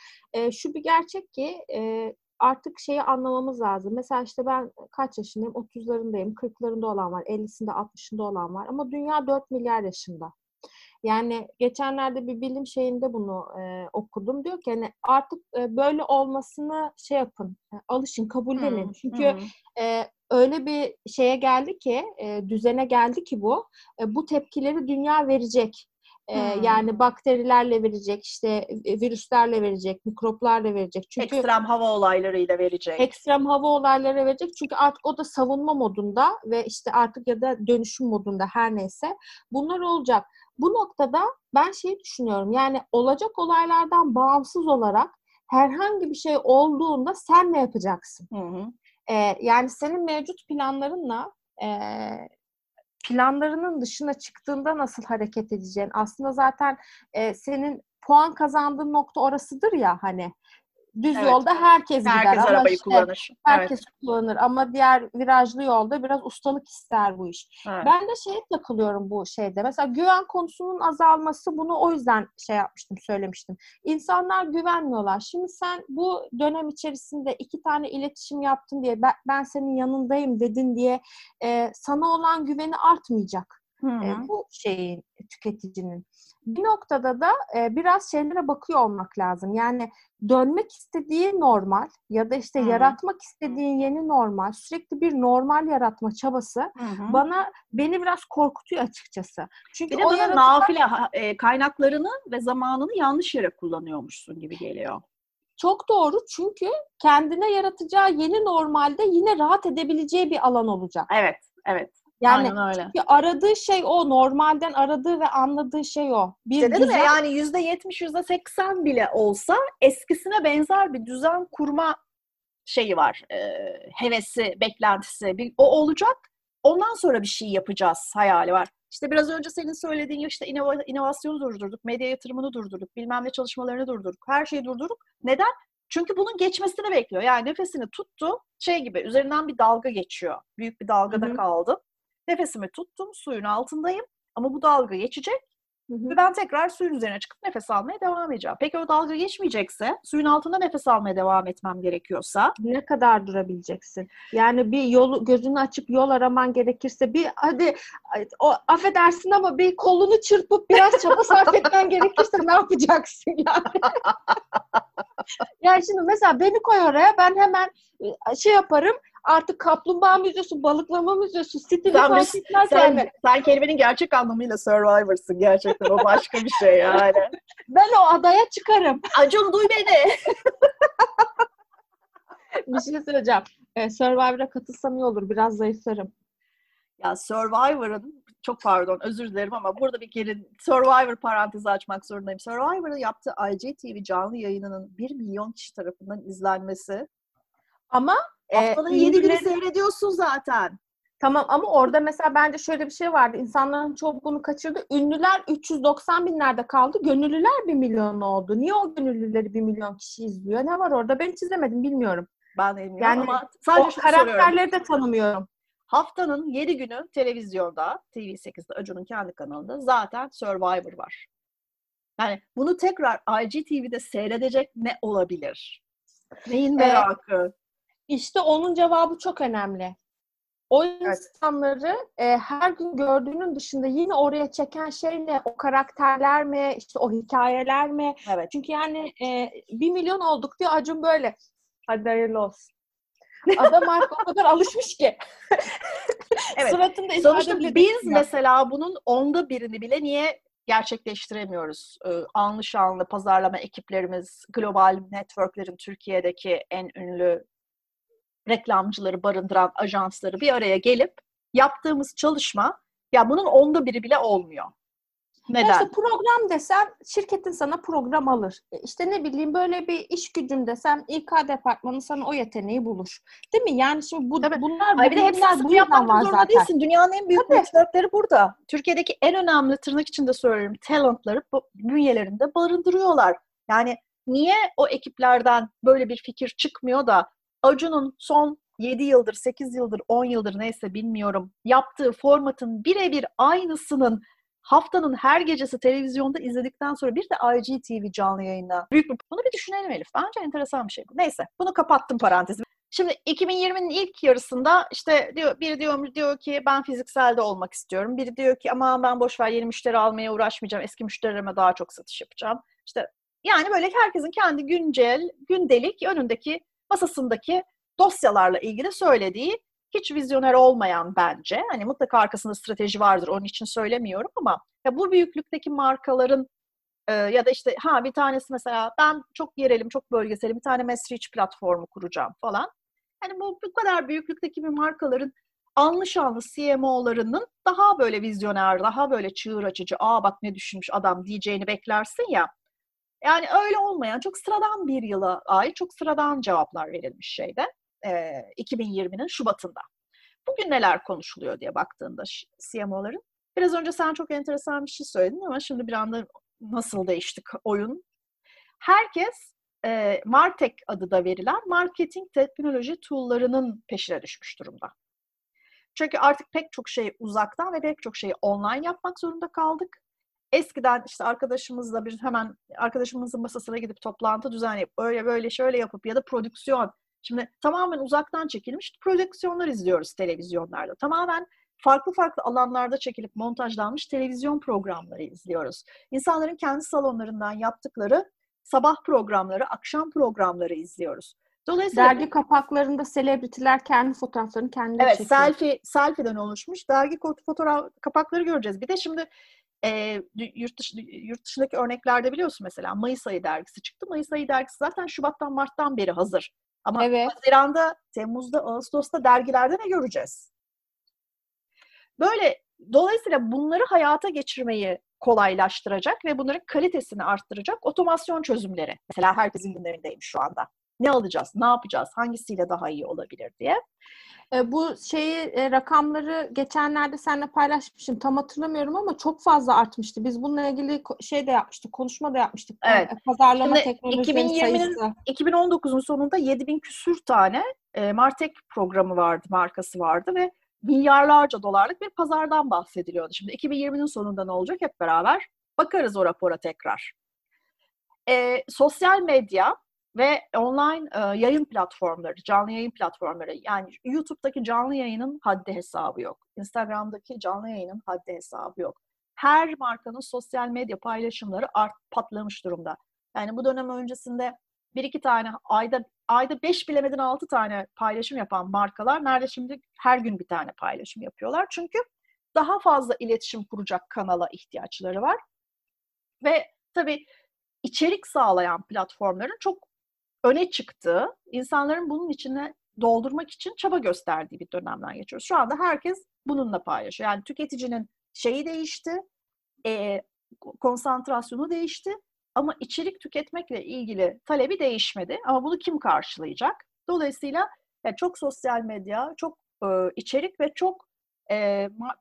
Şu bir gerçek ki artık şeyi anlamamız lazım. Mesela işte ben kaç yaşındayım? 30'larındayım, 40'larında olan var, 50'sinde, 60'ında olan var. Ama dünya 4 milyar yaşında. Yani geçenlerde bir bilim şeyinde bunu okudum. Diyor ki yani artık böyle olmasını şey yapın, alışın, kabullenin. Çünkü öyle bir şeye geldi ki, düzene geldi ki bu. Bu tepkileri dünya verecek. Yani bakterilerle verecek, işte virüslerle verecek, mikroplarla verecek. Çünkü ekstrem hava olaylarıyla verecek. Ekstrem hava olaylarıyla verecek. Çünkü artık o da savunma modunda ve işte artık ya da dönüşüm modunda, her neyse. Bunlar olacak. Bu noktada ben şey düşünüyorum. Yani olacak olaylardan bağımsız olarak herhangi bir şey olduğunda sen ne yapacaksın? Yani senin mevcut planlarınla planlarının dışına çıktığında nasıl hareket edeceğin, aslında zaten senin puan kazandığın nokta orasıdır ya, hani düz yolda herkes gider ama işte, herkes kullanır ama diğer virajlı yolda biraz ustalık ister bu iş. Ben de takılıyorum bu şeyde. Mesela güven konusunun azalması, bunu o yüzden söylemiştim. İnsanlar güvenmiyorlar. Şimdi sen bu dönem içerisinde 2 tane iletişim yaptın diye, ben senin yanındayım dedin diye sana olan güveni artmayacak. Bu şeyin, tüketicinin. Bir noktada da biraz şeylere bakıyor olmak lazım. Yani dönmek istediği normal ya da işte yaratmak istediğin yeni normal, sürekli bir normal yaratma çabası beni biraz korkutuyor açıkçası. Çünkü o nafile kaynaklarını ve zamanını yanlış yere kullanıyormuşsun gibi geliyor. Çok doğru, çünkü kendine yaratacağı yeni normalde yine rahat edebileceği bir alan olacak. Evet. Yani çünkü aradığı şey o. Normalden aradığı ve anladığı şey o. Bir işte düzen... Yani %70, %80 bile olsa eskisine benzer bir düzen kurma şeyi var. Hevesi, beklentisi. O olacak. Ondan sonra bir şey yapacağız hayali var. İşte biraz önce senin söylediğin gibi işte inovasyonu durdurduk, medya yatırımını durdurduk, bilmem ne çalışmalarını durdurduk, her şeyi durdurduk. Neden? Çünkü bunun geçmesini bekliyor. Yani nefesini tuttu, gibi üzerinden bir dalga geçiyor. Büyük bir dalgada kaldı. Nefesimi tuttum, suyun altındayım ama bu dalga geçecek ve ben tekrar suyun üzerine çıkıp nefes almaya devam edeceğim. Peki o dalga geçmeyecekse, suyun altında nefes almaya devam etmem gerekiyorsa? Ne kadar durabileceksin? Yani bir yolu, gözünü açıp yol araman gerekirse bir hadi affedersin ama bir kolunu çırpıp biraz çaba sarf etmen gerekirse ne yapacaksın yani? Yani şimdi mesela beni koy oraya, ben hemen yaparım. Artık kaplumbağa müzesi, balıklama müzesi, stili fark etmez yani. Sen kelimenin gerçek anlamıyla Survivor'sın gerçekten. O başka bir şey yani. Ben o adaya çıkarım. Acun duy beni. Bir şey söyleyeceğim. Survivor'a katılsam iyi olur. Biraz zayıflarım. Ya Survivor'ın, çok pardon, özür dilerim ama burada bir kere Survivor parantezi açmak zorundayım. Survivor'ın yaptığı IGTV canlı yayınının 1 milyon kişi tarafından izlenmesi. Ama haftada 7 günü seyrediyorsun zaten. Tamam ama orada mesela bence şöyle bir şey vardı. İnsanların çoğu bunu kaçırdı. Ünlüler 390 binlerde kaldı. Gönüllüler 1 milyon oldu. Niye o gönüllüleri 1 milyon kişi izliyor? Ne var orada? Ben hiç izlemedim, bilmiyorum. Ben de bilmiyorum yani, ama sadece karakterleri de tanımıyorum. Haftanın 7 günü televizyonda, TV8'de, Acun'un kendi kanalında zaten Survivor var. Yani bunu tekrar IGTV'de seyredecek ne olabilir? Neyin merakı? İşte onun cevabı çok önemli. O insanları her gün gördüğünün dışında yine oraya çeken şey ne? O karakterler mi? İşte o hikayeler mi? Evet. Çünkü yani 1 milyon olduk diye Acun böyle. Hadi hayırlı olsun. Adam artık o kadar alışmış ki. Suratında sonuçta biz mesela bunun 1/10 bile niye gerçekleştiremiyoruz? Anlı şanlı pazarlama ekiplerimiz, global networklerin Türkiye'deki en ünlü reklamcıları barındıran ajansları bir araya gelip yaptığımız çalışma, ya bunun 1/10 bile olmuyor. Neden? İşte program desen, şirketin sana program alır. İşte ne bileyim, böyle bir iş gücüm desem, İK departmanı sana o yeteneği bulur. Değil mi? Yani şimdi bunlar... Hayır, bir de hepsini bu yapmak zorunda zaten değilsin. Dünyanın en büyük networkleri burada. Türkiye'deki en önemli, tırnak içinde söylüyorum, talentları bünyelerinde barındırıyorlar. Yani niye o ekiplerden böyle bir fikir çıkmıyor da Acun'un son 7 yıldır, 8 yıldır, 10 yıldır neyse bilmiyorum yaptığı formatın birebir aynısının haftanın her gecesi televizyonda izledikten sonra bir de IGTV canlı yayına. Büyük bir... Bunu bir düşünelim Elif. Bence enteresan bir şey bu. Neyse, bunu kapattım parantezi. Şimdi 2020'nin ilk yarısında işte biri diyor ki ben fizikselde olmak istiyorum. Biri diyor ki aman ben boşver yeni müşteri almaya uğraşmayacağım. Eski müşterilerime daha çok satış yapacağım. İşte yani böyle herkesin kendi gündelik önündeki masasındaki dosyalarla ilgili söylediği hiç vizyoner olmayan bence. Hani mutlaka arkasında strateji vardır, onun için söylemiyorum ama ya bu büyüklükteki markaların ya da işte bir tanesi mesela ben çok yerelim, çok bölgeselim bir tane mass reach platformu kuracağım falan. Yani bu kadar büyüklükteki bir markaların anlı şanlı CMO'larının daha böyle vizyoner, daha böyle çığır açıcı, bak ne düşünmüş adam diyeceğini beklersin ya. Yani öyle olmayan, çok sıradan bir yıla ait, çok sıradan cevaplar verilmiş 2020'nin Şubat'ında. Bugün neler konuşuluyor diye baktığında CMO'ların. Biraz önce sen çok enteresan bir şey söyledin ama şimdi bir anda nasıl değişti oyun. Herkes Martech adı da verilen marketing teknoloji tool'larının peşine düşmüş durumda. Çünkü artık pek çok şeyi uzaktan ve pek çok şeyi online yapmak zorunda kaldık. Eskiden işte arkadaşımızla hemen arkadaşımızın masasına gidip toplantı düzenleyip böyle şöyle yapıp ya da prodüksiyon. Şimdi tamamen uzaktan çekilmiş prodüksiyonlar izliyoruz televizyonlarda. Tamamen farklı alanlarda çekilip montajlanmış televizyon programları izliyoruz. İnsanların kendi salonlarından yaptıkları sabah programları, akşam programları izliyoruz. Dolayısıyla dergi kapaklarında celebrity'ler kendi fotoğraflarını kendileri çekiyor. Evet, selfie'den oluşmuş dergi fotoğraf kapakları göreceğiz. Bir de şimdi yurt dışındaki örneklerde biliyorsun mesela Mayıs ayı dergisi çıktı. Mayıs ayı dergisi zaten Şubat'tan Mart'tan beri hazır. Ama evet. Haziran'da, Temmuz'da, Ağustos'ta dergilerde ne göreceğiz? Böyle dolayısıyla bunları hayata geçirmeyi kolaylaştıracak ve bunların kalitesini arttıracak otomasyon çözümleri. Mesela herkesin gündemindeymiş şu anda. Ne alacağız, ne yapacağız, hangisiyle daha iyi olabilir diye. Bu rakamları geçenlerde seninle paylaşmıştım. Tam hatırlamıyorum ama çok fazla artmıştı. Biz bununla ilgili şey de yapmıştık, konuşma da yapmıştık. Evet. Pazarlama teknolojilerinin sayısı. 2019'un sonunda 7000 küsür tane Martech programı vardı, markası vardı ve milyarlarca dolarlık bir pazardan bahsediliyordu. Şimdi 2020'nin sonunda ne olacak hep beraber bakarız o rapora tekrar. Sosyal medya ve online yayın platformları, canlı yayın platformları, yani YouTube'daki canlı yayının haddi hesabı yok. Instagram'daki canlı yayının haddi hesabı yok. Her markanın sosyal medya paylaşımları patlamış durumda. Yani bu dönem öncesinde bir iki tane, ayda 5 bilemedin 6 tane paylaşım yapan markalar nerede şimdi her gün bir tane paylaşım yapıyorlar. Çünkü daha fazla iletişim kuracak kanala ihtiyaçları var. Ve tabii içerik sağlayan platformların çok öne çıktığı, insanların bunun içine doldurmak için çaba gösterdiği bir dönemden geçiyoruz. Şu anda herkes bununla paylaşıyor. Yani tüketicinin şeyi değişti, konsantrasyonu değişti ama içerik tüketmekle ilgili talebi değişmedi. Ama bunu kim karşılayacak? Dolayısıyla yani çok sosyal medya, çok içerik ve çok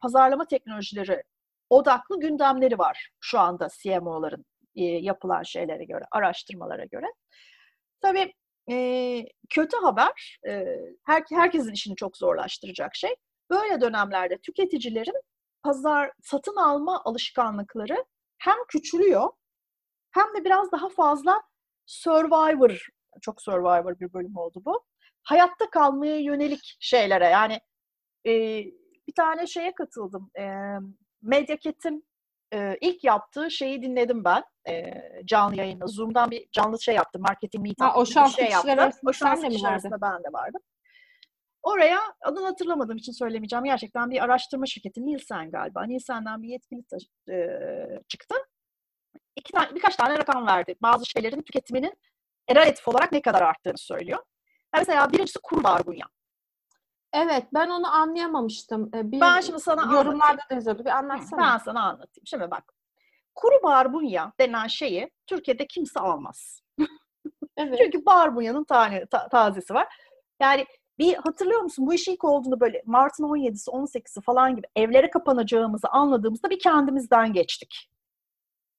pazarlama teknolojileri odaklı gündemleri var şu anda CMO'ların yapılan şeylere göre, araştırmalara göre. Tabii kötü haber, herkesin işini çok zorlaştıracak şey. Böyle dönemlerde tüketicilerin satın alma alışkanlıkları hem küçülüyor hem de biraz daha fazla Survivor bir bölüm oldu bu. Hayatta kalmaya yönelik şeylere yani bir tane şeye katıldım. Medyaket'in ilk yaptığı şeyi dinledim ben. Canlı yayını. Zoom'dan bir canlı şey yaptım. Marketing meeting bir şey yaptım. O şans kişiler arasında ben de vardım. Oraya adını hatırlamadığım için söylemeyeceğim. Gerçekten bir araştırma şirketi. Nielsen galiba. Nielsen'den bir yetkili çıktı. Birkaç tane rakam verdi. Bazı şeylerin tüketiminin relatif olarak ne kadar arttığını söylüyor. Mesela birincisi barbunya. Evet, ben onu anlayamamıştım. Ben şimdi sana yorumlarda yazıyordu. Bir anlatsana. Ben sana anlatayım. Şimdi bak. Kuru barbunya denen şeyi Türkiye'de kimse almaz. Evet. Çünkü barbunyanın tazesi var. Yani bir hatırlıyor musun? Bu iş ilk olduğunda böyle Mart'ın 17'si, 18'si falan gibi evlere kapanacağımızı anladığımızda bir kendimizden geçtik.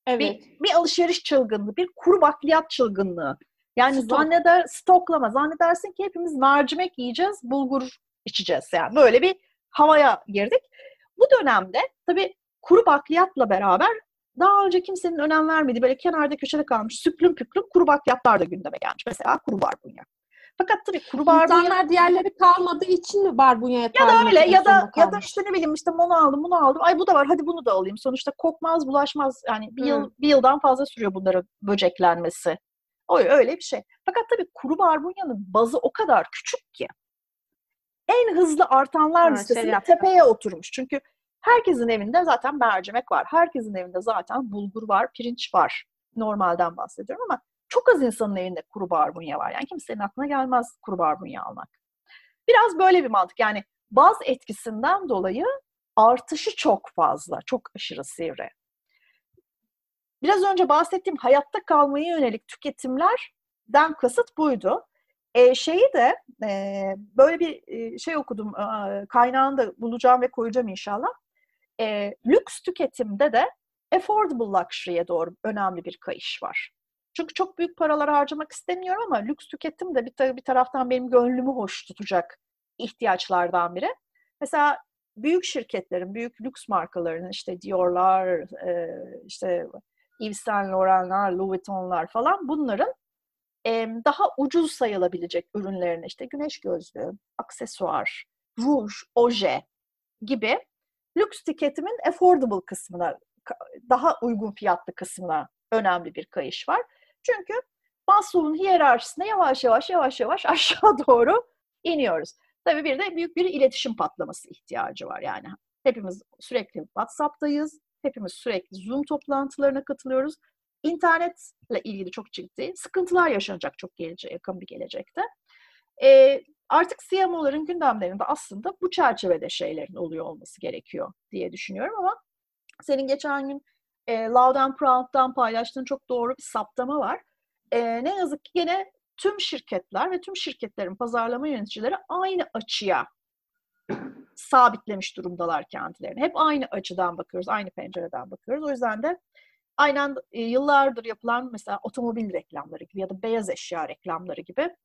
Evet. Bir alışveriş çılgınlığı, bir kuru bakliyat çılgınlığı. Yani zannedersin ki hepimiz mercimek yiyeceğiz, bulgur içeceğiz yani. Böyle bir havaya girdik. Bu dönemde tabii kuru bakliyatla beraber daha önce kimsenin önem vermediği böyle kenarda köşede kalmış süplüm püplüm kuru bakliyatlar da gündeme gelmiş. Mesela kuru barbunya. Fakat tabii kuru barbunya... İnsanlar diğerleri kalmadığı için mi barbunyaya kalmış? Ya da öyle ya da işte ne bileyim işte bunu aldım. Ay bu da var, hadi bunu da alayım. Sonuçta kokmaz, bulaşmaz. Yani bir yıldan fazla sürüyor bunlara böceklenmesi. Öyle bir şey. Fakat tabii kuru barbunyanın bazı o kadar küçük ki en hızlı artanlar listesinde tepeye oturmuş. Çünkü herkesin evinde zaten mercimek var. Herkesin evinde zaten bulgur var, pirinç var. Normalden bahsediyorum ama çok az insanın evinde kuru barbunya var. Yani kimsenin aklına gelmez kuru barbunya almak. Biraz böyle bir mantık. Yani baz etkisinden dolayı artışı çok fazla. Çok aşırı sivri. Biraz önce bahsettiğim hayatta kalmaya yönelik tüketimlerden kasıt buydu. Böyle bir şey okudum, kaynağını da bulacağım ve koyacağım inşallah. Lüks tüketimde de affordable luxury'ye doğru önemli bir kayış var. Çünkü çok büyük paralar harcamak istemiyorum ama lüks tüketim de bir taraftan benim gönlümü hoş tutacak ihtiyaçlardan biri. Mesela büyük şirketlerin, büyük lüks markalarının işte Dior'lar, işte Yves Saint Laurent'lar, Louis Vuitton'lar falan bunların daha ucuz sayılabilecek ürünlerine işte güneş gözlüğü, aksesuar, ruj, oje gibi lüks tüketimin affordable kısmına, daha uygun fiyatlı kısmına önemli bir kayış var. Çünkü Maslow'un hiyerarşisine yavaş yavaş aşağı doğru iniyoruz. Tabii bir de büyük bir iletişim patlaması ihtiyacı var yani. Hepimiz sürekli WhatsApp'tayız, hepimiz sürekli Zoom toplantılarına katılıyoruz. İnternetle ilgili çok ciddi sıkıntılar yaşanacak çok yakın bir gelecekte. Artık CMO'ların gündemlerinde aslında bu çerçevede şeylerin oluyor olması gerekiyor diye düşünüyorum ama senin geçen gün Loud and Proud'dan paylaştığın çok doğru bir saptama var. Ne yazık ki yine tüm şirketler ve tüm şirketlerin pazarlama yöneticileri aynı açıya sabitlemiş durumdalar kendilerini. Hep aynı açıdan bakıyoruz, aynı pencereden bakıyoruz. O yüzden de aynen yıllardır yapılan mesela otomobil reklamları gibi ya da beyaz eşya reklamları gibi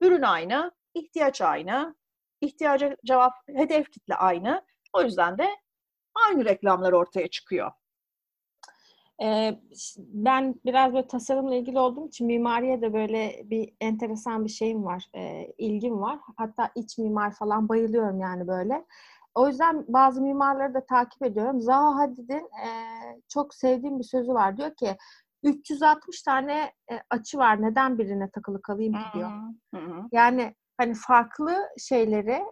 ürün aynı, ihtiyaca cevap, hedef kitle aynı. O yüzden de aynı reklamlar ortaya çıkıyor. Ben biraz böyle tasarımla ilgili olduğum için mimariye de böyle bir enteresan bir şeyim var, ilgim var. Hatta iç mimar falan bayılıyorum yani böyle. O yüzden bazı mimarları da takip ediyorum. Zaha Hadid'in çok sevdiğim bir sözü var. Diyor ki 360 tane açı var. Neden birine takılı kalayım ki diyor. Yani hani farklı şeyleri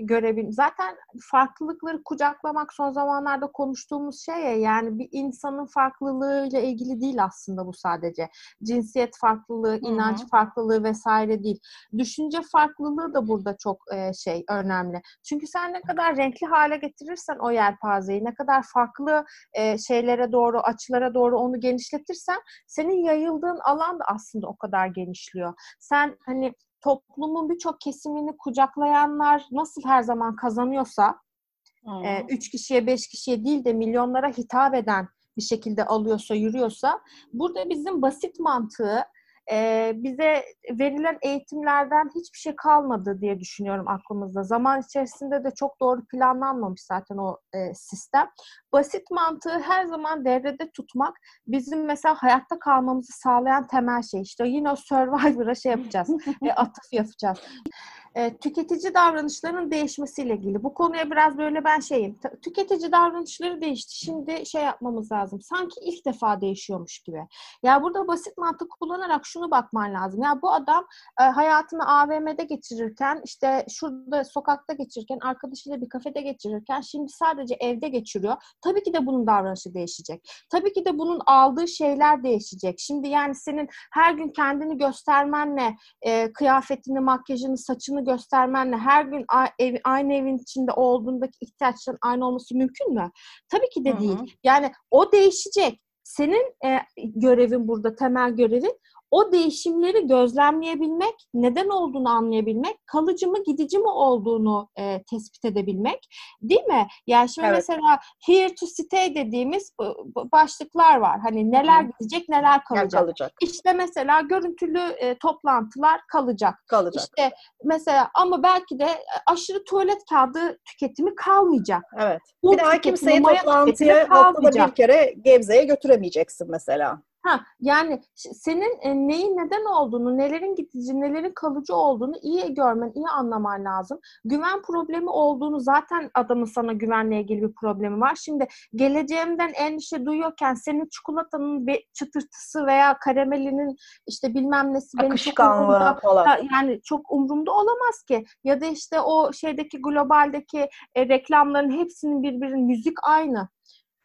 görebilirim. Zaten farklılıkları kucaklamak son zamanlarda konuştuğumuz şey ya, yani bir insanın farklılığıyla ilgili değil aslında bu sadece. Cinsiyet farklılığı, inanç farklılığı vesaire değil. Düşünce farklılığı da burada çok önemli. Çünkü sen ne kadar renkli hale getirirsen o yelpazeyi, ne kadar farklı şeylere doğru, açılara doğru onu genişletirsen senin yayıldığın alan da aslında o kadar genişliyor. Sen hani toplumun birçok kesimini kucaklayanlar nasıl her zaman kazanıyorsa 3 kişiye 5 kişiye değil de milyonlara hitap eden bir şekilde alıyorsa, yürüyorsa burada bizim basit mantığı bize verilen eğitimlerden hiçbir şey kalmadı diye düşünüyorum aklımızda. Zaman içerisinde de çok doğru planlanmamış zaten o sistem. Basit mantığı her zaman devrede tutmak bizim mesela hayatta kalmamızı sağlayan temel şey. İşte yine o Survivor'a yapacağız, atıf yapacağız. Tüketici davranışlarının değişmesiyle ilgili. Bu konuya biraz böyle ben tüketici davranışları değişti. Şimdi yapmamız lazım. Sanki ilk defa değişiyormuş gibi. Ya burada basit mantık kullanarak şunu bakman lazım. Ya bu adam hayatını AVM'de geçirirken, işte şurada sokakta geçirirken, arkadaşıyla bir kafede geçirirken şimdi sadece evde geçiriyor. Tabii ki de bunun davranışı değişecek. Tabii ki de bunun aldığı şeyler değişecek. Şimdi yani senin her gün kendini göstermenle, kıyafetini, makyajını, saçını göstermenle her gün aynı evin içinde olduğundaki ihtiyaçların aynı olması mümkün mü? Tabii ki de değil. Yani o değişecek. Senin görevin burada, temel görevin o değişimleri gözlemleyebilmek, neden olduğunu anlayabilmek, kalıcı mı gidici mi olduğunu tespit edebilmek, değil mi? Yani şimdi evet. Mesela here to stay dediğimiz başlıklar var. Hani neler gidecek, neler kalacak. Yani kalacak. İşte mesela görüntülü toplantılar kalacak. İşte mesela ama belki de aşırı tuvalet kağıdı tüketimi kalmayacak. Evet. Bir daha kimseyi toplantıya haftada bir kere Gebze'ye götüremeyeceksin mesela. Yani senin neyin neden olduğunu, nelerin gidici, nelerin kalıcı olduğunu iyi görmen, iyi anlaman lazım. Güven problemi olduğunu, zaten adamın sana güvenle ilgili bir problemi var. Şimdi geleceğimden endişe duyuyorken senin çikolatanın çıtırtısı veya karamelinin işte bilmem nesi benim çok umurumda, yani çok umurumda olamaz ki. Ya da işte o şeydeki globaldeki reklamların hepsinin birbirinin müzik aynı,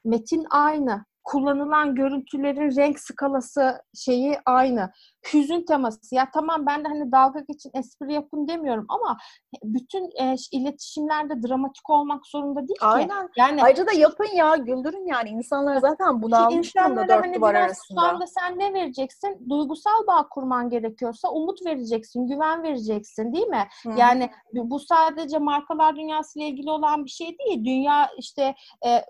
metin aynı. Kullanılan görüntülerin renk skalası şeyi aynı. Hüzün teması. Ya tamam, ben de hani dalga geçin, espri yapın demiyorum ama bütün iletişimlerde dramatik olmak zorunda değil ki. Yani, ayrıca da yapın ya, güldürün yani. İnsanlar zaten bunalmış durumda, dört duvar arasında. Sonra sen ne vereceksin? Duygusal bağ kurman gerekiyorsa umut vereceksin, güven vereceksin, değil mi? Hmm. Yani bu sadece markalar dünyasıyla ilgili olan bir şey değil. Dünya işte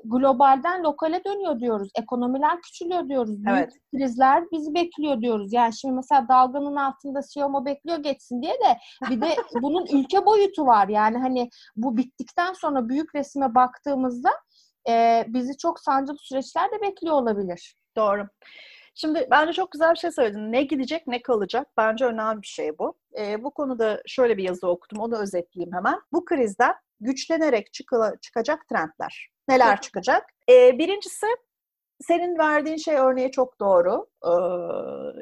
globalden lokale dönüyor diyoruz. Ekonomiler küçülüyor diyoruz. Evet. Büyük krizler bizi bekliyor diyoruz. Yani şimdi mesela dalganın altında CMO bekliyor geçsin diye de bir de bunun ülke boyutu var. Yani hani bu bittikten sonra büyük resme baktığımızda bizi çok sancılı süreçler de bekliyor olabilir. Doğru. Şimdi bence çok güzel bir şey söyledin. Ne gidecek, ne kalacak? Bence önemli bir şey bu. Bu konuda şöyle bir yazı okudum. Onu özetleyeyim hemen. Bu krizden güçlenerek çıkacak trendler. Neler evet. Çıkacak? Birincisi, senin verdiğin şey örneği çok doğru.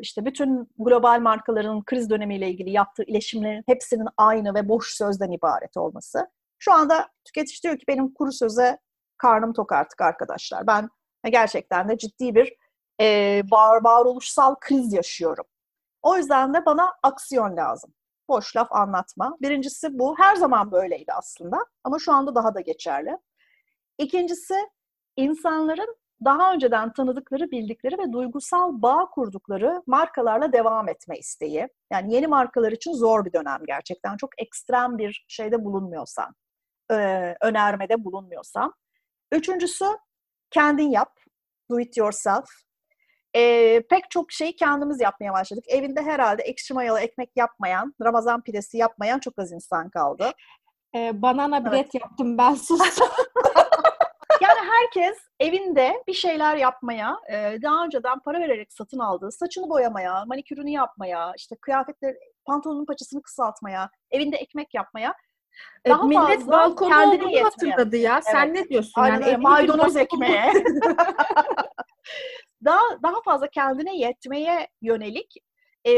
İşte bütün global markaların kriz dönemiyle ilgili yaptığı iletişimlerin hepsinin aynı ve boş sözden ibaret olması. Şu anda tüketici diyor ki benim kuru söze karnım tok artık arkadaşlar. Ben gerçekten de ciddi bir varoluşsal kriz yaşıyorum. O yüzden de bana aksiyon lazım. Boş laf anlatma. Birincisi bu. Her zaman böyleydi aslında ama şu anda daha da geçerli. İkincisi, insanların daha önceden tanıdıkları, bildikleri ve duygusal bağ kurdukları markalarla devam etme isteği. Yani yeni markalar için zor bir dönem gerçekten. Çok ekstrem bir şeyde bulunmuyorsan, önermede bulunmuyorsan. Üçüncüsü, kendin yap. Do it yourself. Pek çok şeyi kendimiz yapmaya başladık. Evinde herhalde ekşi mayalı ekmek yapmayan, Ramazan pidesi yapmayan çok az insan kaldı. Banana bread yaptım ben, sus. Yani herkes evinde bir şeyler yapmaya, daha önceden para vererek satın aldığı, saçını boyamaya, manikürünü yapmaya, işte kıyafetleri, pantolonun paçasını kısaltmaya, evinde ekmek yapmaya daha millet balkonu kendini hatırladı ya. Evet. Sen ne diyorsun? Yani maydanoz ekmeğe. daha fazla kendine yetmeye yönelik.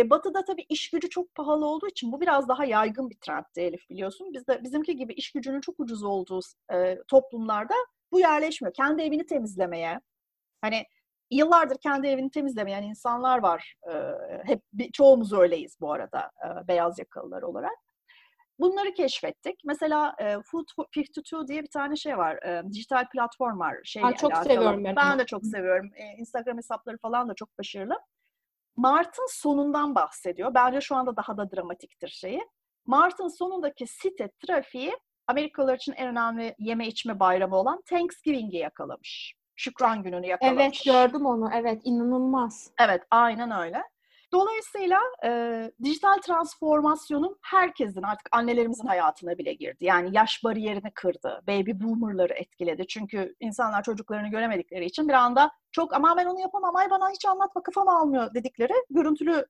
Batı'da tabii iş gücü çok pahalı olduğu için bu biraz daha yaygın bir trenddi Elif, biliyorsun. Bizde bizimki gibi iş gücünün çok ucuz olduğu toplumlarda bu yerleşmiyor. Kendi evini temizlemeye, hani yıllardır kendi evini temizlemeyen insanlar var. Hep çoğumuz öyleyiz bu arada, beyaz yakalılar olarak. Bunları keşfettik. Mesela Food 52 diye bir tane şey var. Dijital platform var. Çok seviyorum ben de çok seviyorum. Instagram hesapları falan da çok başarılı. Mart'ın sonundan bahsediyor. Bence şu anda daha da dramatiktir şeyi. Mart'ın sonundaki site trafiği Amerikalılar için en önemli yeme içme bayramı olan Thanksgiving'i yakalamış. Şükran gününü yakalamış. Evet, gördüm onu. Evet, inanılmaz. Evet, aynen öyle. Dolayısıyla dijital transformasyonun herkesin, artık annelerimizin hayatına bile girdi. Yani yaş bariyerini kırdı. Baby boomer'ları etkiledi. Çünkü insanlar çocuklarını göremedikleri için bir anda çok aman ben onu yapamam, ay bana hiç anlatma kafam almıyor dedikleri görüntülü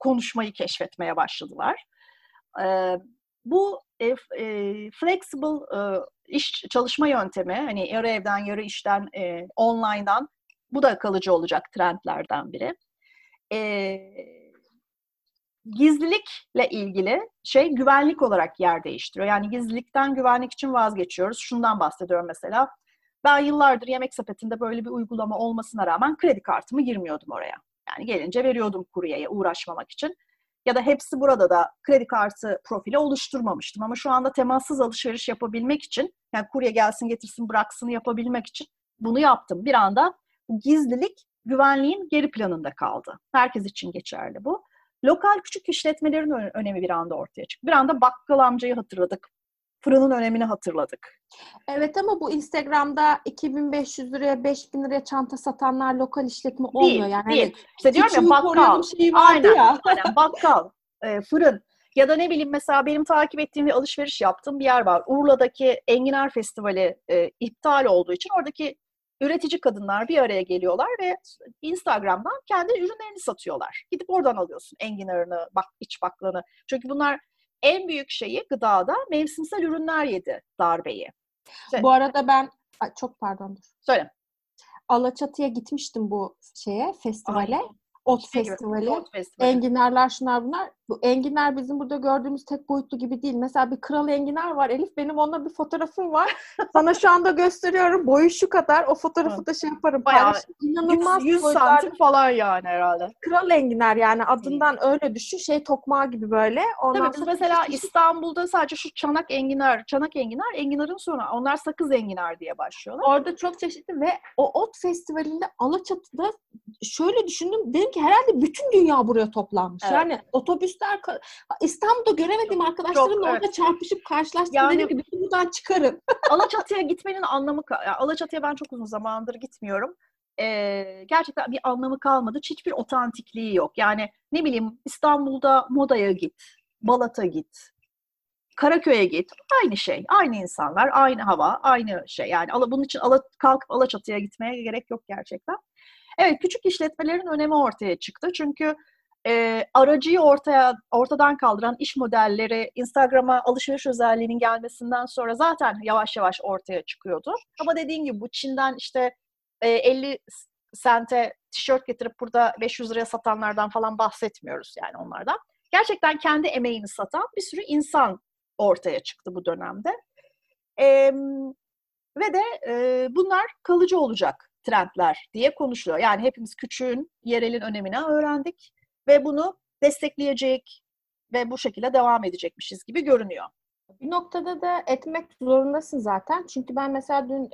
konuşmayı keşfetmeye başladılar. Bu flexible iş çalışma yöntemi, hani yarı evden, yarı işten, online'dan, bu da kalıcı olacak trendlerden biri. Gizlilikle ilgili şey güvenlik olarak yer değiştiriyor. Yani gizlilikten güvenlik için vazgeçiyoruz. Şundan bahsediyorum mesela. Ben yıllardır Yemek Sepeti'nde böyle bir uygulama olmasına rağmen kredi kartımı girmiyordum oraya. Yani gelince veriyordum kuryeye uğraşmamak için. Ya da hepsi burada da kredi kartı profili oluşturmamıştım. Ama şu anda temassız alışveriş yapabilmek için, yani kurye gelsin getirsin bıraksın yapabilmek için bunu yaptım. Bir anda bu gizlilik güvenliğin geri planında kaldı. Herkes için geçerli bu. Lokal küçük işletmelerin önemi bir anda ortaya çıktı. Bir anda bakkal amcayı hatırladık. Fırının önemini hatırladık. Evet, ama bu Instagram'da 2500 liraya 5000 liraya çanta satanlar lokal işletme olmuyor. Değil, yani. Değil. İşte diyorum ya, bakkal. Aynen, ya. Aynen. Bakkal, fırın. Ya da ne bileyim, mesela benim takip ettiğim ve alışveriş yaptığım bir yer var. Urla'daki Enginar Festivali iptal olduğu için oradaki üretici kadınlar bir araya geliyorlar ve Instagram'dan kendi ürünlerini satıyorlar. Gidip oradan alıyorsun enginarını, iç baklanı. Çünkü bunlar en büyük şeyi gıdada mevsimsel ürünler yedi darbeyi. Söyle. Bu arada ben... Ay, çok pardon. Söyle. Alaçatı'ya gitmiştim bu şeye, festivale. Aynen. Ot festivali, enginarlar, şunlar bunlar. Bu enginar bizim burada gördüğümüz tek boyutlu gibi değil. Mesela bir kral enginar var Elif. Benim onunla bir fotoğrafım var. Sana şu anda gösteriyorum. Boyu şu kadar. O fotoğrafı da şey yaparım. Bayağı inanılmaz. 100 santim falan yani herhalde. Kral enginar yani. Adından öyle düşün. Şey, tokmağı gibi böyle. Ondan tabii biz mesela İstanbul'da sadece şu çanak enginar, enginarın sonra. Onlar sakız enginar diye başlıyorlar. Orada çok çeşitli ve o ot festivalinde Alaçatı'da şöyle düşündüm. Dedim ki herhalde bütün dünya buraya toplanmış. Evet. Yani otobüsler, İstanbul'da göremedim arkadaşlarımla orada çarpışıp karşılaştım. Yani, dedim ki bütün buradan çıkarın. Alaçatı'ya gitmenin anlamı... Alaçatı'ya ben çok uzun zamandır gitmiyorum. Gerçekten bir anlamı kalmadı. Hiçbir otantikliği yok. Yani ne bileyim, İstanbul'da Moda'ya git, Balat'a git, Karaköy'e git. Aynı şey. Aynı insanlar, aynı hava, aynı şey. Yani bunun için kalkıp Alaçatı'ya gitmeye gerek yok gerçekten. Evet, küçük işletmelerin önemi ortaya çıktı. Çünkü aracıyı ortadan kaldıran iş modelleri Instagram'a alışveriş özelliğinin gelmesinden sonra zaten yavaş yavaş ortaya çıkıyordu. Ama dediğim gibi bu Çin'den işte 50 sente tişört getirip burada 500 liraya satanlardan falan bahsetmiyoruz yani onlardan. Gerçekten kendi emeğini satan bir sürü insan ortaya çıktı bu dönemde. Ve de bunlar kalıcı olacak trendler diye konuşuluyor. Yani hepimiz küçüğün, yerelin önemini öğrendik ve bunu destekleyecek ve bu şekilde devam edecekmişiz gibi görünüyor. Bir noktada da etmek zorundasın zaten. Çünkü ben mesela dün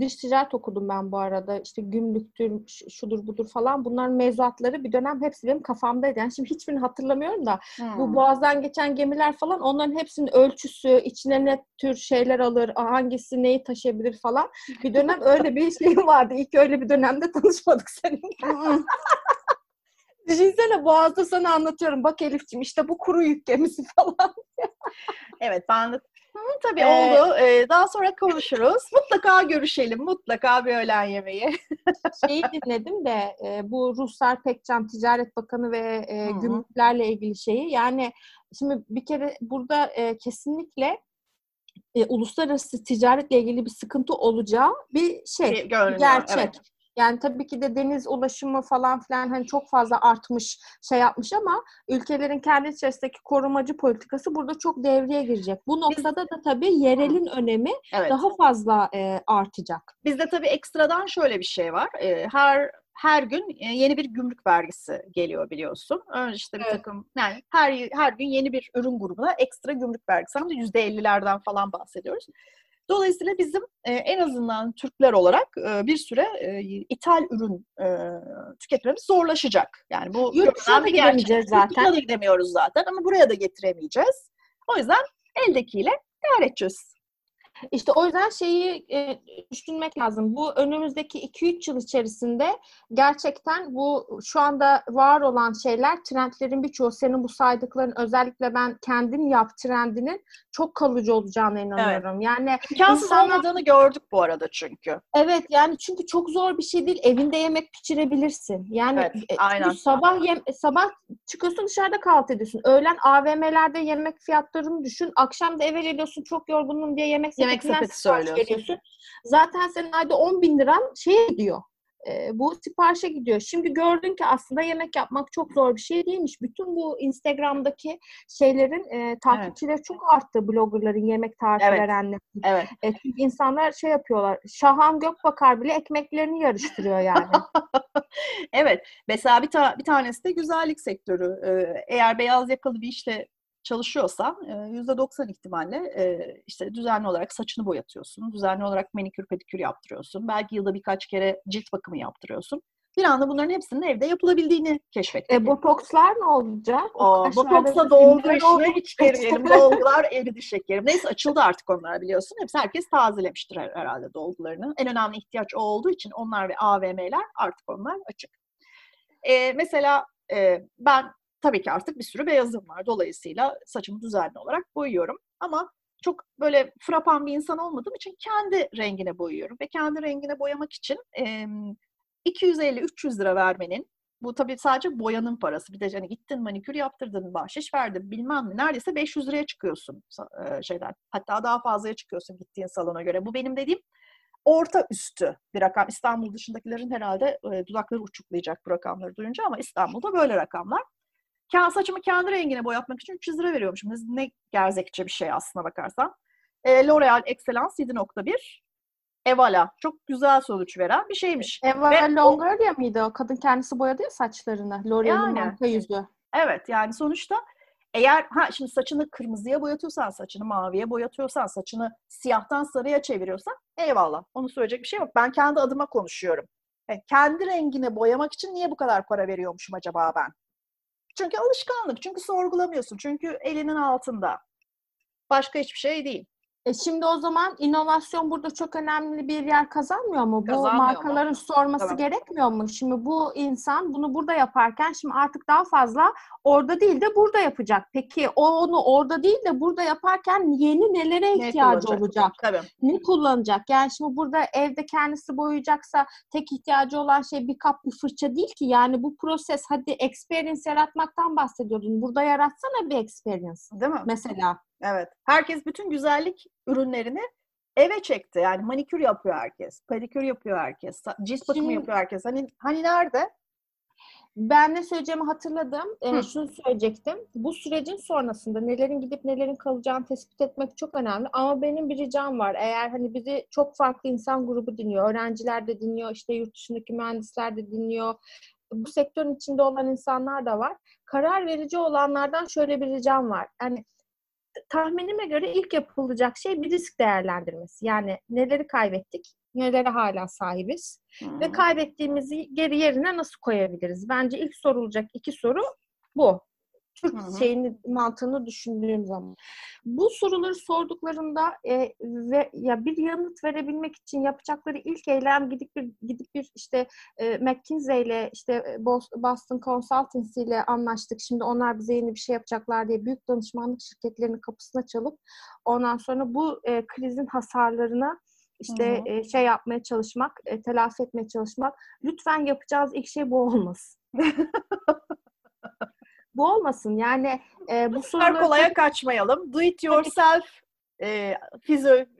dış ticaret okudum ben bu arada. İşte gümrüktür, şudur budur falan. Bunların mevzuatları bir dönem hepsi benim kafamdaydı. Yani şimdi hiçbirini hatırlamıyorum da bu boğazdan geçen gemiler falan, onların hepsinin ölçüsü, içine ne tür şeyler alır, hangisi neyi taşıyabilir falan. Bir dönem öyle bir şey vardı. İlk öyle bir dönemde tanışmadık seninle. Düşünsene, boğazda sana anlatıyorum. Bak Elif'ciğim işte bu kuru yük gemisi falan. Evet, ben de tabii oldu. Daha sonra konuşuruz. Mutlaka görüşelim. Mutlaka bir öğlen yemeği. Şeyi dinledim de bu Ruhsar Pekcan, Ticaret Bakanı ve gümrüklerle ilgili şeyi. Yani şimdi bir kere burada kesinlikle uluslararası ticaretle ilgili bir sıkıntı olacağı bir şey. Görünüyor, gerçek. Evet. Yani tabii ki de deniz ulaşımı falan filan hani çok fazla artmış, şey yapmış ama ülkelerin kendi içerisindeki korumacı politikası burada çok devreye girecek. Bu noktada da tabii yerelin önemi daha fazla artacak. Bizde tabii ekstradan şöyle bir şey var. Her gün yeni bir gümrük vergisi geliyor biliyorsun. Önce işte bir takım, yani her gün yeni bir ürün grubuna ekstra gümrük vergisi. Hem de %50'lerden falan bahsediyoruz. Dolayısıyla bizim en azından Türkler olarak bir süre ithal ürün tüketmemiz zorlaşacak. Yani bu yurtdışına da gidemeyeceğiz zaten. Yurtdışına da gidemiyoruz zaten ama buraya da getiremeyeceğiz. O yüzden eldekiyle değer edeceğiz. İşte o yüzden şeyi düşünmek lazım. Bu önümüzdeki 2-3 yıl içerisinde gerçekten bu şu anda var olan şeyler, trendlerin birçoğu, senin bu saydıkların, özellikle ben kendim yap trendinin çok kalıcı olacağına inanıyorum. Evet. Yani imkansız olmadığını gördük bu arada çünkü. Evet, yani çünkü çok zor bir şey değil. Evinde yemek pişirebilirsin. Yani evet, sabah çıkıyorsun, dışarıda kahvaltı ediyorsun. Öğlen AVM'lerde yemek fiyatlarını düşün. Akşam da eve geliyorsun, çok yorgunum diye yemek sepeti söylüyorsun. Zaten senin ayda 10.000 liran şeye gidiyor. Bu siparişe gidiyor. Şimdi gördün ki aslında yemek yapmak çok zor bir şey değilmiş. Bütün bu Instagram'daki şeylerin takipçileri çok arttı. Bloggerların yemek tarifi verenler. Evet. Çünkü insanlar şey yapıyorlar. Şahan Gökbakar bile ekmeklerini yarıştırıyor yani. Evet. Mesela bir tanesi de güzellik sektörü. Eğer beyaz yakalı bir işle çalışıyorsan %90 ihtimalle işte düzenli olarak saçını boyatıyorsun. Düzenli olarak manikür pedikür yaptırıyorsun. Belki yılda birkaç kere cilt bakımı yaptırıyorsun. bir anda bunların hepsinin evde yapılabildiğini keşfettik. Botokslar ne olacak? Botoksla doldu işte. İçlerim, dolgular, eridi şekerim. Neyse açıldı artık onlar biliyorsun. Hepsi herkes tazelemiştir herhalde dolgularını. En önemli ihtiyaç o olduğu için onlar ve AVM'ler artık onlar açık. Mesela ben tabii ki artık bir sürü beyazım var. Dolayısıyla saçımı düzenli olarak boyuyorum. Ama çok böyle frapan bir insan olmadığım için kendi rengine boyuyorum. Ve kendi rengine boyamak için 250-300 lira vermenin, bu tabii sadece boyanın parası. Bir de hani gittin manikür yaptırdın, bahşiş verdin bilmem ne, neredeyse 500 liraya çıkıyorsun şeyden. Hatta daha fazlaya çıkıyorsun gittiğin salona göre. Bu benim dediğim orta üstü bir rakam. İstanbul dışındakilerin herhalde dudakları uçuklayacak bu rakamları duyunca, ama İstanbul'da böyle rakamlar. Saçımı kendi rengine boyatmak için 300 lira veriyormuşum. Ne gerzekçe bir şey aslına bakarsan. L'Oreal Excellence 7.1. Evala. Çok güzel sonuç veren bir şeymiş. Evala Longoria diye miydi o? Kadın kendisi boyadı ya saçlarını. L'Oreal'in marka yüzü. Evet, yani sonuçta eğer şimdi saçını kırmızıya boyatıyorsan, saçını maviye boyatıyorsan, saçını siyahtan sarıya çeviriyorsan eyvallah. Onu söyleyecek bir şey yok. Ben kendi adıma konuşuyorum. Kendi rengine boyamak için niye bu kadar para veriyormuşum acaba ben? Çünkü alışkanlık. Çünkü sorgulamıyorsun. Çünkü elinin altında. Başka hiçbir şey değil. Şimdi o zaman inovasyon burada çok önemli bir yer kazanmıyor mu? Kazanmıyor, bu markaların sorması gerekmiyor mu? Şimdi bu insan bunu burada yaparken şimdi artık daha fazla orada değil de burada yapacak. Peki onu orada değil de burada yaparken yeni nelere ihtiyacı olacak? Tabii. Ne kullanacak? Yani şimdi burada evde kendisi boyayacaksa tek ihtiyacı olan şey bir kap, bir fırça değil ki. Yani bu proses, hadi experience yaratmaktan bahsediyordun. Burada yaratsana bir experience. Değil mi? Mesela. Evet. Herkes bütün güzellik ürünlerini eve çekti. Yani manikür yapıyor herkes. Pedikür yapıyor herkes. Cilt bakımı yapıyor herkes. Hani nerede? Ben ne söyleyeceğimi hatırladım. Şunu söyleyecektim. Bu sürecin sonrasında nelerin gidip nelerin kalacağını tespit etmek çok önemli. Ama benim bir ricam var. Eğer hani bizi çok farklı insan grubu dinliyor. Öğrenciler de dinliyor. İşte yurt dışındaki mühendisler de dinliyor. Bu sektörün içinde olan insanlar da var. Karar verici olanlardan şöyle bir ricam var. Yani tahminime göre ilk yapılacak şey bir risk değerlendirmesi. Yani neleri kaybettik, nelere hala sahibiz ve kaybettiğimizi geri yerine nasıl koyabiliriz? Bence ilk sorulacak iki soru bu. Türk mantığını düşündüğüm zaman. Bu soruları sorduklarında ve ya bir yanıt verebilmek için yapacakları ilk eylem gidip bir işte McKinsey ile işte Boston Consultancy ile anlaştık. Şimdi onlar bize yeni bir şey yapacaklar diye büyük danışmanlık şirketlerinin kapısına çalıp ondan sonra bu krizin hasarlarına işte şey yapmaya çalışmak, telafi etmeye çalışmak. Lütfen yapacağız ilk şey bu olmasın. Bu olmasın. Yani bu soruları kolaya kaçmayalım. Do it yourself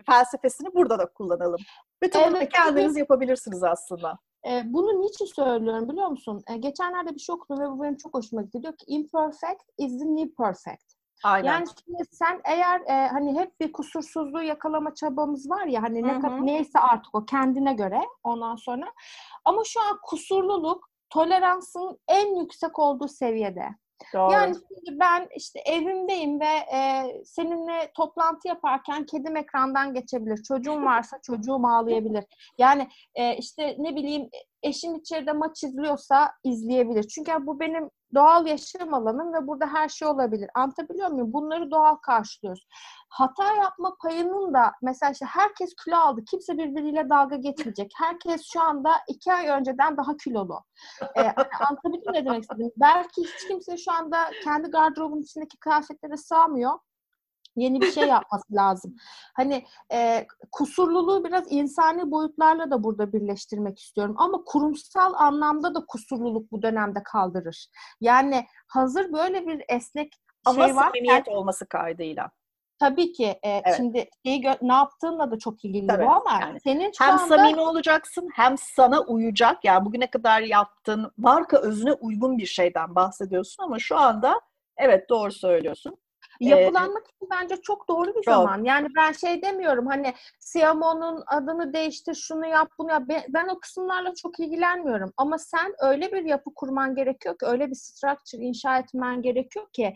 felsefesini burada da kullanalım. Bütün bunu kendiniz yapabilirsiniz aslla. Bunu niçin söylüyorum biliyor musun? Geçenlerde bir şey okudum ve bu benim çok hoşuma gitti. Diyor ki imperfect is the new perfect. Aynen. Yani şimdi sen eğer hani hep bir kusursuzluğu yakalama çabamız var ya hani neyse artık o kendine göre ondan sonra. Ama şu an kusurluluk toleransın en yüksek olduğu seviyede. Doğru. Yani şimdi ben işte evimdeyim ve seninle toplantı yaparken kedim ekrandan geçebilir. Çocuğum varsa çocuğum ağlayabilir. Yani işte ne bileyim eşim içeride maç izliyorsa izleyebilir. Çünkü bu benim doğal yaşam alanım ve burada her şey olabilir. Anlatabiliyor muyum? Bunları doğal karşılıyoruz. Hata yapma payının da mesela işte herkes kilo aldı. Kimse birbiriyle dalga geçmeyecek. Herkes şu anda 2 ay önceden daha kilolu. Anlatabildim mi ne demek istedim? Belki hiç kimse şu anda kendi gardırobun içindeki kıyafetlere sığamıyor. Yeni bir şey yapması lazım. Hani kusurluluğu biraz insani boyutlarla da burada birleştirmek istiyorum. Ama kurumsal anlamda da kusurluluk bu dönemde kaldırır. Yani hazır böyle bir esnek ama şey var. Ama samimiyet olması kaydıyla. Tabii ki. Şimdi ne yaptığınla da çok ilgili bu ama yani senin hem anda samimi olacaksın hem sana uyacak. Yani bugüne kadar yaptığın marka özüne uygun bir şeyden bahsediyorsun ama şu anda evet doğru söylüyorsun. Yapılanmak için bence çok doğru bir zaman. Yani ben şey demiyorum, hani CMO'nun adını değiştir, şunu yap, bunu yap. Ben o kısımlarla çok ilgilenmiyorum. Ama sen öyle bir yapı kurman gerekiyor ki, öyle bir structure inşa etmen gerekiyor ki.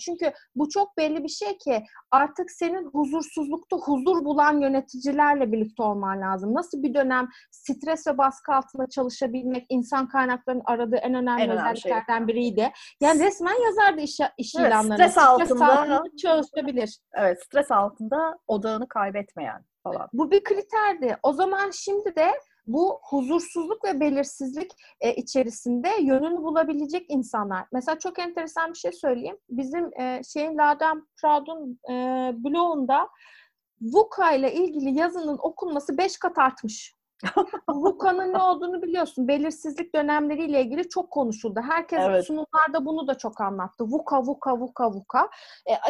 Çünkü bu çok belli bir şey ki artık senin huzursuzlukta huzur bulan yöneticilerle birlikte olman lazım. Nasıl bir dönem stres ve baskı altında çalışabilmek insan kaynaklarının aradığı en önemli özelliklerden biriydi. Yani resmen yazardı iş ilanlarını. Stres altında çalışabilir. Evet, stres altında odağını kaybetmeyen falan. Bu bir kriterdi. O zaman şimdi de bu huzursuzluk ve belirsizlik içerisinde yönünü bulabilecek insanlar. Mesela çok enteresan bir şey söyleyeyim. Bizim Ladem Proud'un blogunda VUCA ile ilgili yazının okunması 5 kat artmış. VUCA'nın ne olduğunu biliyorsun. Belirsizlik dönemleriyle ilgili çok konuşuldu. Herkes sunumlarda bunu da çok anlattı. VUCA.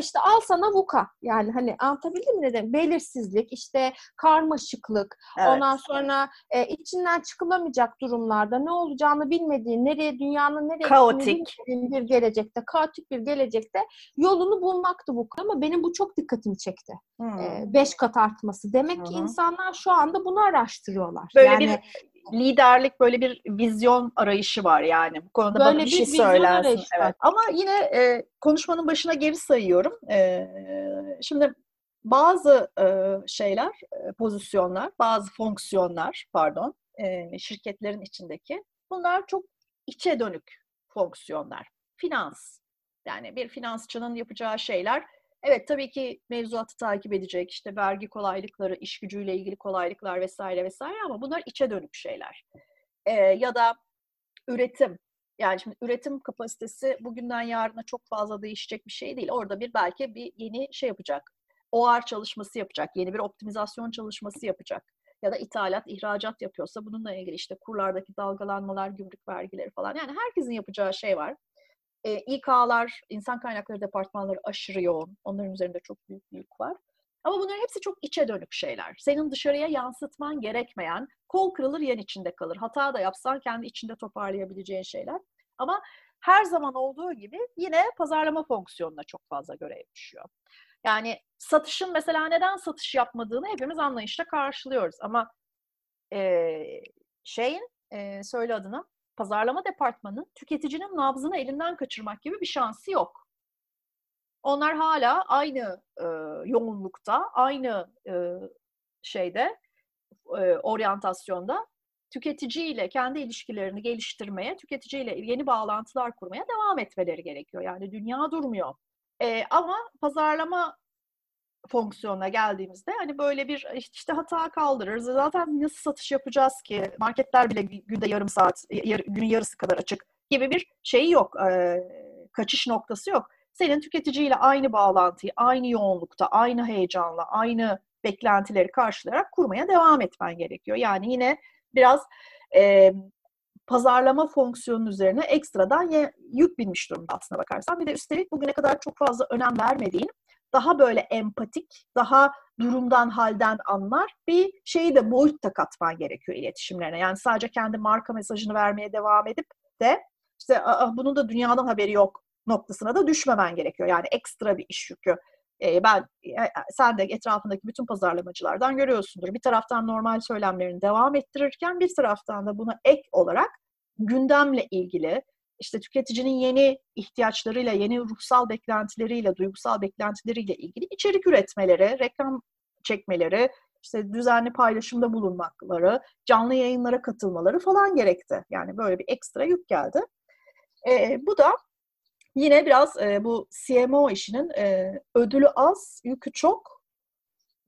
İşte al sana VUCA. Yani hani anlatabildim mi ne demek? Belirsizlik, işte karmaşıklık, ondan sonra içinden çıkılamayacak durumlarda ne olacağını bilmediğin, dünyanın nereye kaotik bir gelecekte, yolunu bulmaktı VUCA. Ama benim bu çok dikkatimi çekti. 5 kat artması. Demek ki insanlar şu anda bunu araştırıyorlar. Böyle bir liderlik, böyle bir vizyon arayışı var yani. Bu konuda böyle bana bir şey söylersin. Evet. Ama yine konuşmanın başına geri sayıyorum. Şimdi bazı şeyler, pozisyonlar, bazı fonksiyonlar şirketlerin içindeki, bunlar çok içe dönük fonksiyonlar. Finans. Yani bir finansçının yapacağı şeyler. Evet, tabii ki mevzuatı takip edecek, işte vergi kolaylıkları, iş gücüyle ilgili kolaylıklar vesaire ama bunlar içe dönük şeyler. Ya da üretim. Yani şimdi üretim kapasitesi bugünden yarına çok fazla değişecek bir şey değil. Orada belki bir yeni şey yapacak. OR çalışması yapacak, yeni bir optimizasyon çalışması yapacak. Ya da ithalat, ihracat yapıyorsa bununla ilgili işte kurlardaki dalgalanmalar, gümrük vergileri falan. Yani herkesin yapacağı şey var. İK'lar, insan kaynakları departmanları aşırı yoğun. Onların üzerinde çok büyük bir yük var. Ama bunların hepsi çok içe dönük şeyler. Senin dışarıya yansıtman gerekmeyen, kol kırılır yen içinde kalır. Hata da yapsan kendi içinde toparlayabileceğin şeyler. Ama her zaman olduğu gibi yine pazarlama fonksiyonuna çok fazla görev düşüyor. Yani satışın mesela neden satış yapmadığını hepimiz anlayışla karşılıyoruz. Ama pazarlama departmanının tüketicinin nabzını elinden kaçırmak gibi bir şansı yok. Onlar hala aynı yoğunlukta, aynı oryantasyonda tüketiciyle kendi ilişkilerini geliştirmeye, tüketiciyle yeni bağlantılar kurmaya devam etmeleri gerekiyor. Yani dünya durmuyor. Ama pazarlama fonksiyonuna geldiğimizde hani böyle bir işte hata kaldırırız. Zaten nasıl satış yapacağız ki? Marketler bile günde yarım saat, günün yarısı kadar açık gibi bir şey yok. Kaçış noktası yok. Senin tüketiciyle aynı bağlantıyı, aynı yoğunlukta, aynı heyecanla, aynı beklentileri karşılayarak kurmaya devam etmen gerekiyor. Yani yine biraz pazarlama fonksiyonunun üzerine ekstradan yük binmiş durumda aslına bakarsan. Bir de üstelik bugüne kadar çok fazla önem vermediğin, daha böyle empatik, daha durumdan, halden anlar bir şeyi de, boyut da katman gerekiyor iletişimlerine. Yani sadece kendi marka mesajını vermeye devam edip de işte bunun da dünyadan haberi yok noktasına da düşmemen gerekiyor. Yani ekstra bir iş yükü. Sen de etrafındaki bütün pazarlamacılardan görüyorsundur. Bir taraftan normal söylemlerini devam ettirirken bir taraftan da buna ek olarak gündemle ilgili, İşte tüketicinin yeni ihtiyaçlarıyla, yeni ruhsal beklentileriyle, duygusal beklentileriyle ilgili içerik üretmeleri, reklam çekmeleri, işte düzenli paylaşımda bulunmakları, canlı yayınlara katılmaları falan gerekti. Yani böyle bir ekstra yük geldi. Bu da yine biraz bu CMO işinin ödülü az, yükü çok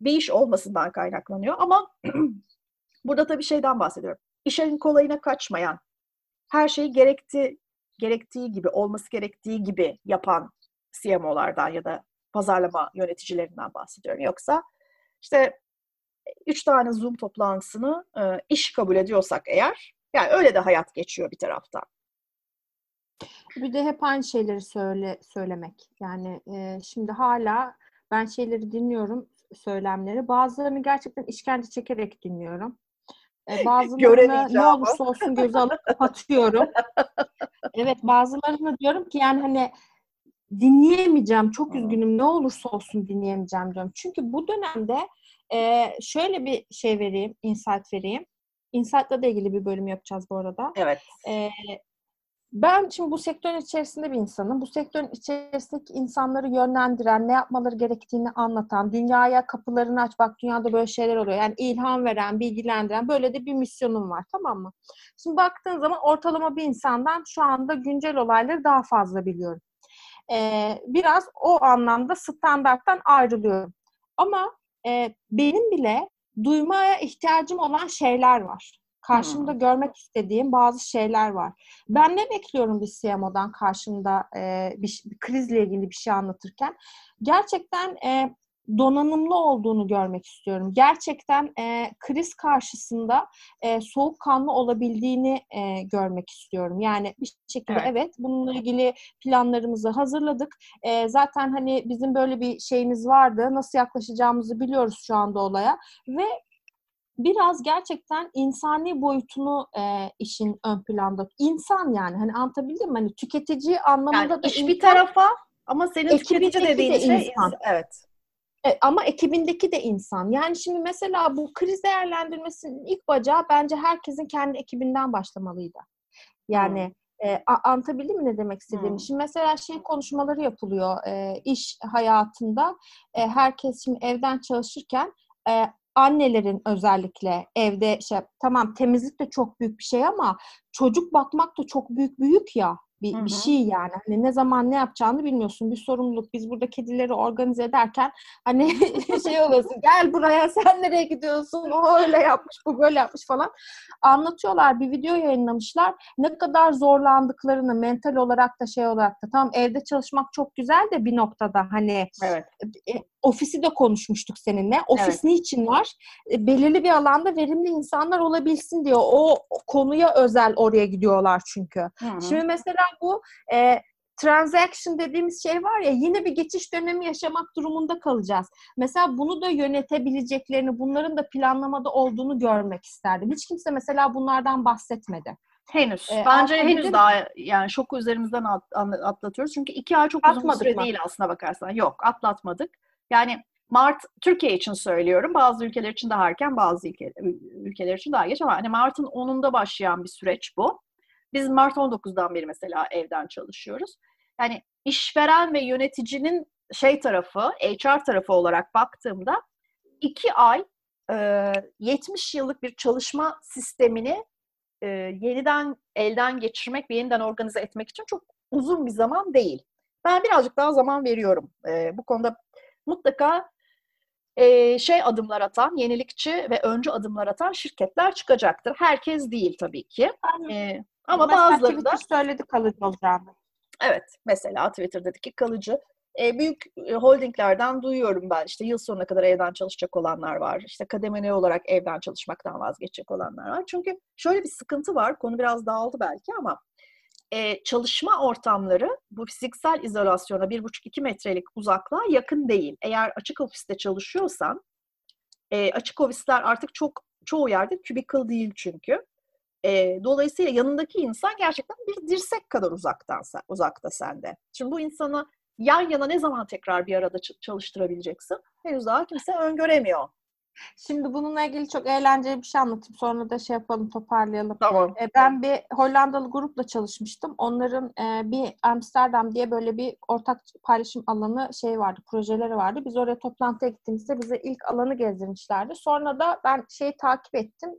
bir iş olmasından kaynaklanıyor. Ama burada tabii şeyden bahsediyorum. İşin kolayına kaçmayan, her şeyi gerektiği gibi, olması gerektiği gibi yapan CMO'lardan ya da pazarlama yöneticilerinden bahsediyorum. Yoksa işte 3 tane Zoom toplantısını iş kabul ediyorsak eğer, yani öyle de hayat geçiyor bir taraftan. Bir de hep aynı şeyleri söylemek. Yani şimdi hala ben şeyleri dinliyorum, söylemleri. Bazılarını gerçekten işkence çekerek dinliyorum. Bazılarını ne olursa olsun göze alıp kapatıyorum. Evet, bazılarını diyorum ki yani hani dinleyemeyeceğim, çok üzgünüm, ne olursa olsun dinleyemeyeceğim diyorum. Çünkü bu dönemde şöyle bir şey vereyim, insight vereyim. Insight'la da ilgili bir bölüm yapacağız bu arada. Evet. Ben şimdi bu sektörün içerisinde bir insanım. Bu sektörün içerisindeki insanları yönlendiren, ne yapmaları gerektiğini anlatan, dünyaya kapılarını aç, bak dünyada böyle şeyler oluyor. Yani ilham veren, bilgilendiren böyle de bir misyonum var, tamam mı? Şimdi baktığın zaman ortalama bir insandan şu anda güncel olayları daha fazla biliyorum. Biraz o anlamda standarttan ayrılıyorum. Ama benim bile duymaya ihtiyacım olan şeyler var. Karşımda görmek istediğim bazı şeyler var. Ben ne bekliyorum bir CMO'dan karşımda bir krizle ilgili bir şey anlatırken? Gerçekten donanımlı olduğunu görmek istiyorum. Gerçekten kriz karşısında soğukkanlı olabildiğini görmek istiyorum. Yani bir şekilde evet bununla ilgili planlarımızı hazırladık. Zaten hani bizim böyle bir şeyimiz vardı. Nasıl yaklaşacağımızı biliyoruz şu anda olaya. Ve biraz gerçekten insani boyutunu işin ön planda. İnsan yani. Hani anlatabildim mi? Hani tüketici anlamında yani da iş insan, bir tarafa ama senin tüketici dediğin de şey insan. Evet. Ama ekibindeki de insan. Yani şimdi mesela bu kriz değerlendirmesinin ilk bacağı bence herkesin kendi ekibinden başlamalıydı. Yani anlatabildim mi ne demek istediğimi? Şimdi mesela şey konuşmaları yapılıyor iş hayatında. Herkes şimdi evden çalışırken annelerin özellikle evde şey, tamam temizlik de çok büyük bir şey ama çocuk bakmak da çok büyük ya. Bir şey yani. Hani ne zaman ne yapacağını bilmiyorsun. Bir sorumluluk. Biz burada kedileri organize ederken hani şey olasın. Gel buraya, sen nereye gidiyorsun? O öyle yapmış, bu böyle yapmış falan. Anlatıyorlar. Bir video yayınlamışlar. Ne kadar zorlandıklarını mental olarak da şey olarak da. Tamam evde çalışmak çok güzel de bir noktada hani ofisi de konuşmuştuk seninle. Ofis niçin var? Belirli bir alanda verimli insanlar olabilsin diyor. O konuya özel oraya gidiyorlar çünkü. Şimdi mesela bu transaction dediğimiz şey var ya, yine bir geçiş dönemi yaşamak durumunda kalacağız. Mesela bunu da yönetebileceklerini, bunların da planlamada olduğunu görmek isterdim. Hiç kimse mesela bunlardan bahsetmedi. Henüz. Bence henüz daha yani şoku üzerimizden atlatıyoruz. Çünkü 2 ay çok uzun süre değil aslına bakarsan. Yok, atlatmadık. Yani Türkiye için söylüyorum. Bazı ülkeler için daha erken, bazı ülkeler için daha geç ama hani Mart'ın 10'unda başlayan bir süreç bu. Biz Mart 19'dan beri mesela evden çalışıyoruz. Yani işveren ve yöneticinin şey tarafı, HR tarafı olarak baktığımda 2 ay 70 yıllık bir çalışma sistemini yeniden elden geçirmek ve yeniden organize etmek için çok uzun bir zaman değil. Ben birazcık daha zaman veriyorum. Bu konuda mutlaka adımlar atan, yenilikçi ve öncü adımlar atan şirketler çıkacaktır. Herkes değil tabii ki. Ama bazıları da söyledi kalıcı olacağını. Evet. Mesela Twitter dedi ki kalıcı. Büyük holdinglerden duyuyorum ben. İşte yıl sonuna kadar evden çalışacak olanlar var. İşte kademeli olarak evden çalışmaktan vazgeçecek olanlar var. Çünkü şöyle bir sıkıntı var. Konu biraz dağıldı belki ama çalışma ortamları bu fiziksel izolasyona 1,5-2 metrelik uzaklığa yakın değil. Eğer açık ofiste çalışıyorsan açık ofisler artık çoğu yerde cubicle değil çünkü. Dolayısıyla yanındaki insan gerçekten bir dirsek kadar uzakta sende. Şimdi bu insanı yan yana ne zaman tekrar bir arada çalıştırabileceksin? Henüz daha kimse öngöremiyor. Şimdi bununla ilgili çok eğlenceli bir şey anlatayım. Sonra da şey yapalım, toparlayalım. Tamam. Ben bir Hollandalı grupla çalışmıştım. Onların bir Amsterdam diye böyle bir ortak paylaşım alanı şey vardı, projeleri vardı. Biz oraya toplantıya gittiğimizde bize ilk alanı gezdirmişlerdi. Sonra da ben şeyi takip ettim.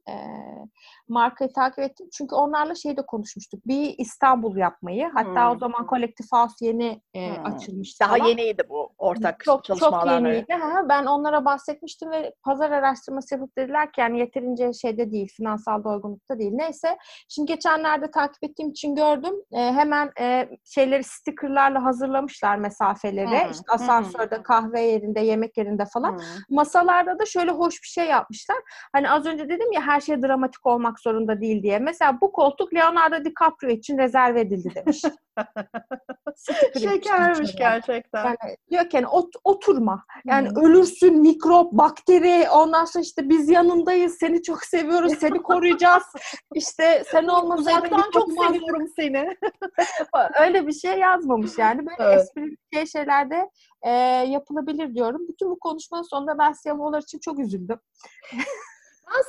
Markayı takip ettim. Çünkü onlarla şey de konuşmuştuk. Bir İstanbul yapmayı. Hatta o zaman Collective House yeni açılmıştı. Daha yeniydi bu ortak çalışma alanı. Çok yeniydi. Ben onlara bahsetmiştim ve pazar araştırması yapıp dediler ki yani yeterince şeyde değil, finansal doygunlukta değil. Neyse, şimdi geçenlerde takip ettiğim için gördüm. Hemen şeyleri stickerlarla hazırlamışlar mesafelere. İşte asansörde, kahve yerinde, yemek yerinde falan. Masalarda da şöyle hoş bir şey yapmışlar. Hani az önce dedim ya her şey dramatik olmak zorunda değil diye. Mesela bu koltuk Leonardo DiCaprio için rezerve edildi demiş. Şekermiş gerçekten. Yani, diyor derken oturma. Yani ölürsün, mikrop, bakteri, ondan sonra işte biz yanındayız, seni çok seviyoruz, seni koruyacağız. İşte sen olmasaydın çok seviyorum seni. Öyle bir şey yazmamış yani. Böyle esprili şeylerde yapılabilir diyorum. Bütün bu konuşmanın sonunda ben CMO'lar için çok üzüldüm.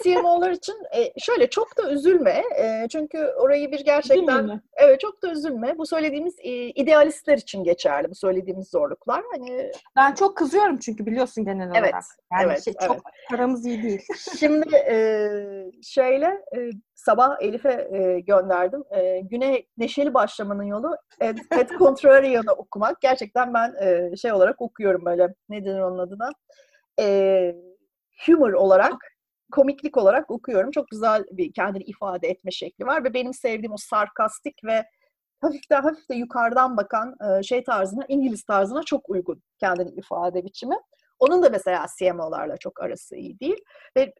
CMO'lar için şöyle çok da üzülme. Çünkü orayı bir gerçekten... Evet, çok da üzülme. Bu söylediğimiz idealistler için geçerli. Bu söylediğimiz zorluklar. Hani... Ben çok kızıyorum çünkü biliyorsun genel olarak. Evet. Yani evet, şey, çok paramız iyi değil. Şimdi sabah Elif'e gönderdim. Güne neşeli başlamanın yolu et contrarian'ı okumak. Gerçekten ben şey olarak okuyorum böyle. Ne denir onun adına? Humor olarak, komiklik olarak okuyorum. Çok güzel bir kendini ifade etme şekli var ve benim sevdiğim o sarkastik ve hafif de yukarıdan bakan şey tarzına, İngiliz tarzına çok uygun kendini ifade biçimi. Onun da mesela CMO'larla çok arası iyi değil. Ve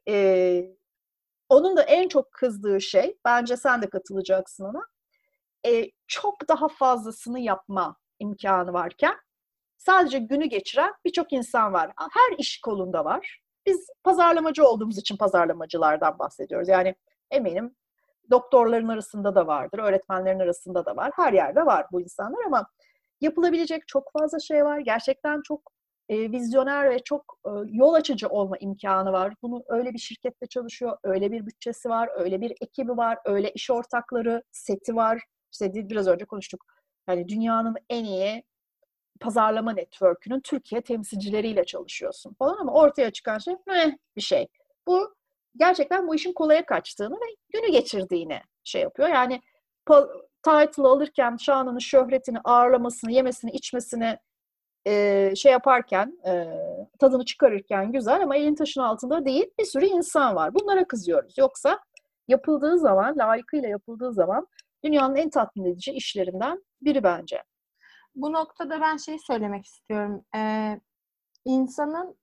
onun da en çok kızdığı şey, bence sen de katılacaksın ona, çok daha fazlasını yapma imkanı varken sadece günü geçiren birçok insan var. Her iş kolunda var. Biz pazarlamacı olduğumuz için pazarlamacılardan bahsediyoruz. Yani eminim doktorların arasında da vardır, öğretmenlerin arasında da var. Her yerde var bu insanlar ama yapılabilecek çok fazla şey var. Gerçekten çok vizyoner ve çok yol açıcı olma imkanı var. Bunu öyle bir şirkette çalışıyor, öyle bir bütçesi var, öyle bir ekibi var, öyle iş ortakları, seti var. İşte biraz önce konuştuk. Yani dünyanın en iyi pazarlama network'ünün Türkiye temsilcileriyle çalışıyorsun falan ama ortaya çıkan şey bir şey. Bu gerçekten bu işin kolaya kaçtığını ve günü geçirdiğini şey yapıyor. Yani title'ı alırken şanını, şöhretini, ağırlamasını, yemesini, içmesini şey yaparken, tadını çıkarırken güzel ama elin taşın altında değil, bir sürü insan var. Bunlara kızıyoruz. Yoksa yapıldığı zaman, layıkıyla yapıldığı zaman dünyanın en tatmin edici işlerinden biri bence. Bu noktada ben şeyi söylemek istiyorum. İnsanın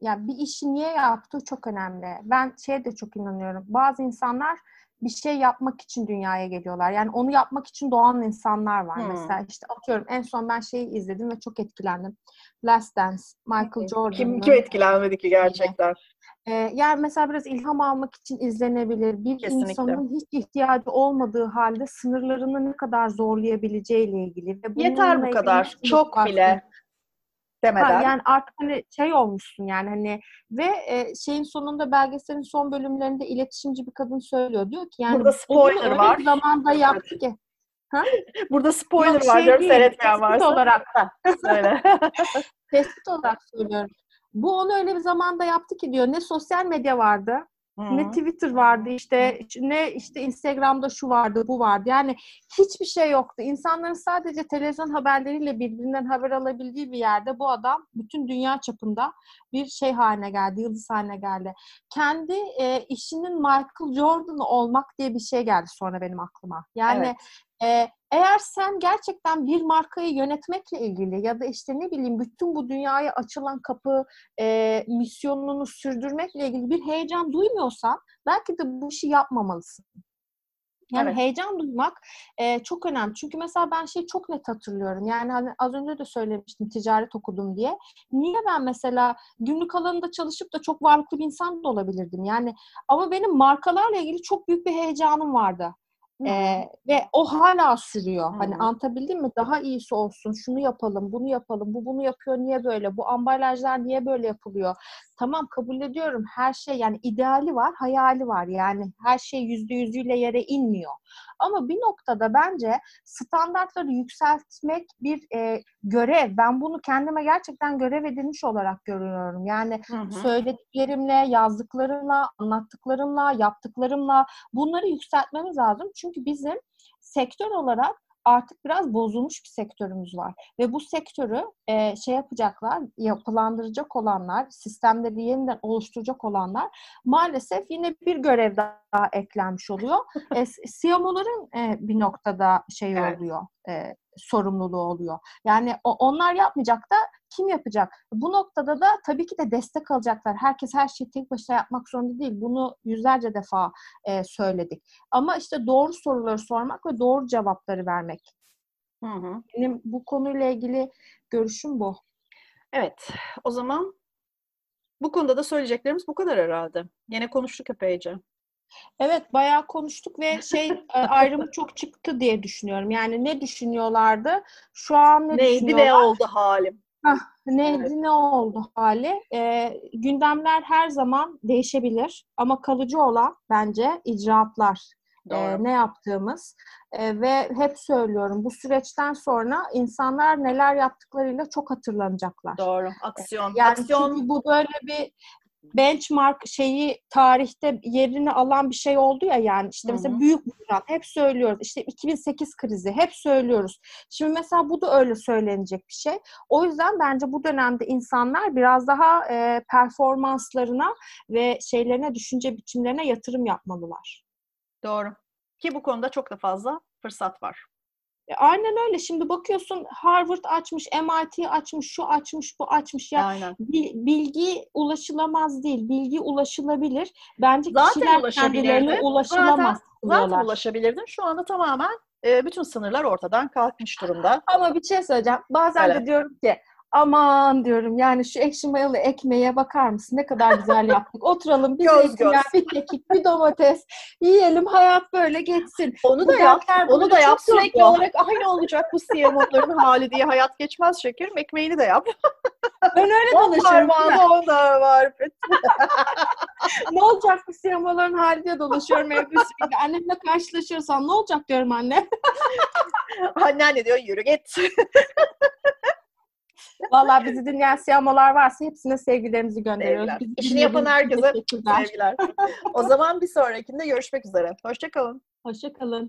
yani bir işi niye yaptığı çok önemli. Ben şeye de çok inanıyorum. Bazı insanlar bir şey yapmak için dünyaya geliyorlar. Yani onu yapmak için doğan insanlar var. Mesela işte atıyorum en son ben şeyi izledim ve çok etkilendim. Last Dance, Michael Jordan. Kim etkilenmedi ki gerçekten? Yani mesela biraz ilham almak için izlenebilir. Bir kesinlikle. İnsanın hiç ihtiyacı olmadığı halde sınırlarını ne kadar zorlayabileceğiyle ilgili. Ve yeter bu kadar. Çok farklı. Bile. Demeden. Yani artık hani şey olmuşsun yani hani ve şeyin sonunda belgeselin son bölümlerinde iletişimci bir kadın söylüyor. Diyor ki yani burada spoiler var. Zamanda yaptı ki. Ha? Burada spoiler yok, var. Diyorum seyretmeyen varsa. Olarak da. Öyle. Tespit olarak söylüyorum. Bu onu öyle bir zamanda yaptı ki diyor. Ne sosyal medya vardı, ne Twitter vardı, işte ne işte Instagram'da şu vardı, bu vardı. Yani hiçbir şey yoktu. İnsanların sadece televizyon haberleriyle birbirinden haber alabildiği bir yerde bu adam bütün dünya çapında bir şey haline geldi, yıldız haline geldi. Kendi işinin Michael Jordan'ı olmak diye bir şey geldi sonra benim aklıma. Yani evet. Eğer sen gerçekten bir markayı yönetmekle ilgili ya da işte ne bileyim bütün bu dünyaya açılan kapı misyonunu sürdürmekle ilgili bir heyecan duymuyorsan belki de bu işi yapmamalısın. Yani evet. Heyecan duymak çok önemli. Çünkü mesela ben şeyi çok net hatırlıyorum. Yani hani az önce de söylemiştim ticaret okudum diye. Niye ben mesela günlük alanında çalışıp da çok varlıklı bir insan da olabilirdim. Yani ama benim markalarla ilgili çok büyük bir heyecanım vardı. Ve o hala sürüyor. Hani anlatabildim mi? Daha iyisi olsun. Şunu yapalım, bunu yapalım. Bu bunu yapıyor. Niye böyle? Bu ambalajlar niye böyle yapılıyor? Tamam kabul ediyorum. Her şey yani ideali var, hayali var. Yani her şey %100'üyle yere inmiyor. Ama bir noktada bence standartları yükseltmek bir görev. Ben bunu kendime gerçekten görev edinmiş olarak görüyorum. Yani söylediklerimle, yazdıklarımla, anlattıklarımla, yaptıklarımla bunları yükseltmemiz lazım. Çünkü bizim sektör olarak artık biraz bozulmuş bir sektörümüz var. Ve bu sektörü yapılandıracak olanlar, sistemleri yeniden oluşturacak olanlar maalesef yine bir görev daha eklenmiş oluyor. CMO'ların bir noktada oluyor, sorumluluğu oluyor. Yani onlar yapmayacak da kim yapacak? Bu noktada da tabii ki de destek alacaklar. Herkes her şeyi tek başına yapmak zorunda değil. Bunu yüzlerce defa söyledik. Ama işte doğru soruları sormak ve doğru cevapları vermek. Benim bu konuyla ilgili görüşüm bu. Evet, o zaman bu konuda da söyleyeceklerimiz bu kadar herhalde. Yine konuştuk epeyce. Evet, bayağı konuştuk ve ayrımı çok çıktı diye düşünüyorum. Yani ne düşünüyorlardı? Şu an ne düşünüyorlar? Neydi ne oldu halim? Ne oldu hali? Gündemler her zaman değişebilir ama kalıcı olan bence icraatlar. Ne yaptığımız ve hep söylüyorum bu süreçten sonra insanlar neler yaptıklarıyla çok hatırlanacaklar. Doğru. Aksiyon. Yani aksiyon. Çünkü bu böyle bir benchmark şeyi tarihte yerini alan bir şey oldu ya yani işte mesela büyük buhran hep söylüyoruz işte 2008 krizi hep söylüyoruz. Şimdi mesela bu da öyle söylenecek bir şey. O yüzden bence bu dönemde insanlar biraz daha performanslarına ve şeylerine düşünce biçimlerine yatırım yapmalılar. Doğru. Ki bu konuda çok da fazla fırsat var. Aynen öyle. Şimdi bakıyorsun Harvard açmış, MIT açmış, şu açmış, bu açmış. Ya aynen. Bilgi ulaşılamaz değil. Bilgi ulaşılabilir. Bence zaten kişiler kendilerine ulaşılamaz. Zaten ulaşabilirdin. Şu anda tamamen bütün sınırlar ortadan kalkmış durumda. Ama bir şey söyleyeceğim. Bazen de diyorum ki aman diyorum yani şu ekşi mayalı ekmeğe bakar mısın? Ne kadar güzel yaptık. Oturalım bir zeytinyağı, bir kekik, bir domates. Yiyelim hayat böyle geçsin. Onu da yap. Onu da yap. Sürekli olarak aynı olacak bu CMO'ların hali diye hayat geçmez şekerim. Ekmeğini de yap. Ben öyle dolaşıyorum. Onda var. Ne olacak bu CMO'ların hali diye dolaşıyorum. Annemle karşılaşıyorsam ne olacak diyorum anne. Anneanne diyor yürü git. Vallahi bizi dinleyen CMO'lar varsa hepsine sevgilerimizi gönderiyoruz. İşini yapan herkese sevgiler. O zaman bir sonrakinde görüşmek üzere. Hoşça kalın. Hoşça kalın.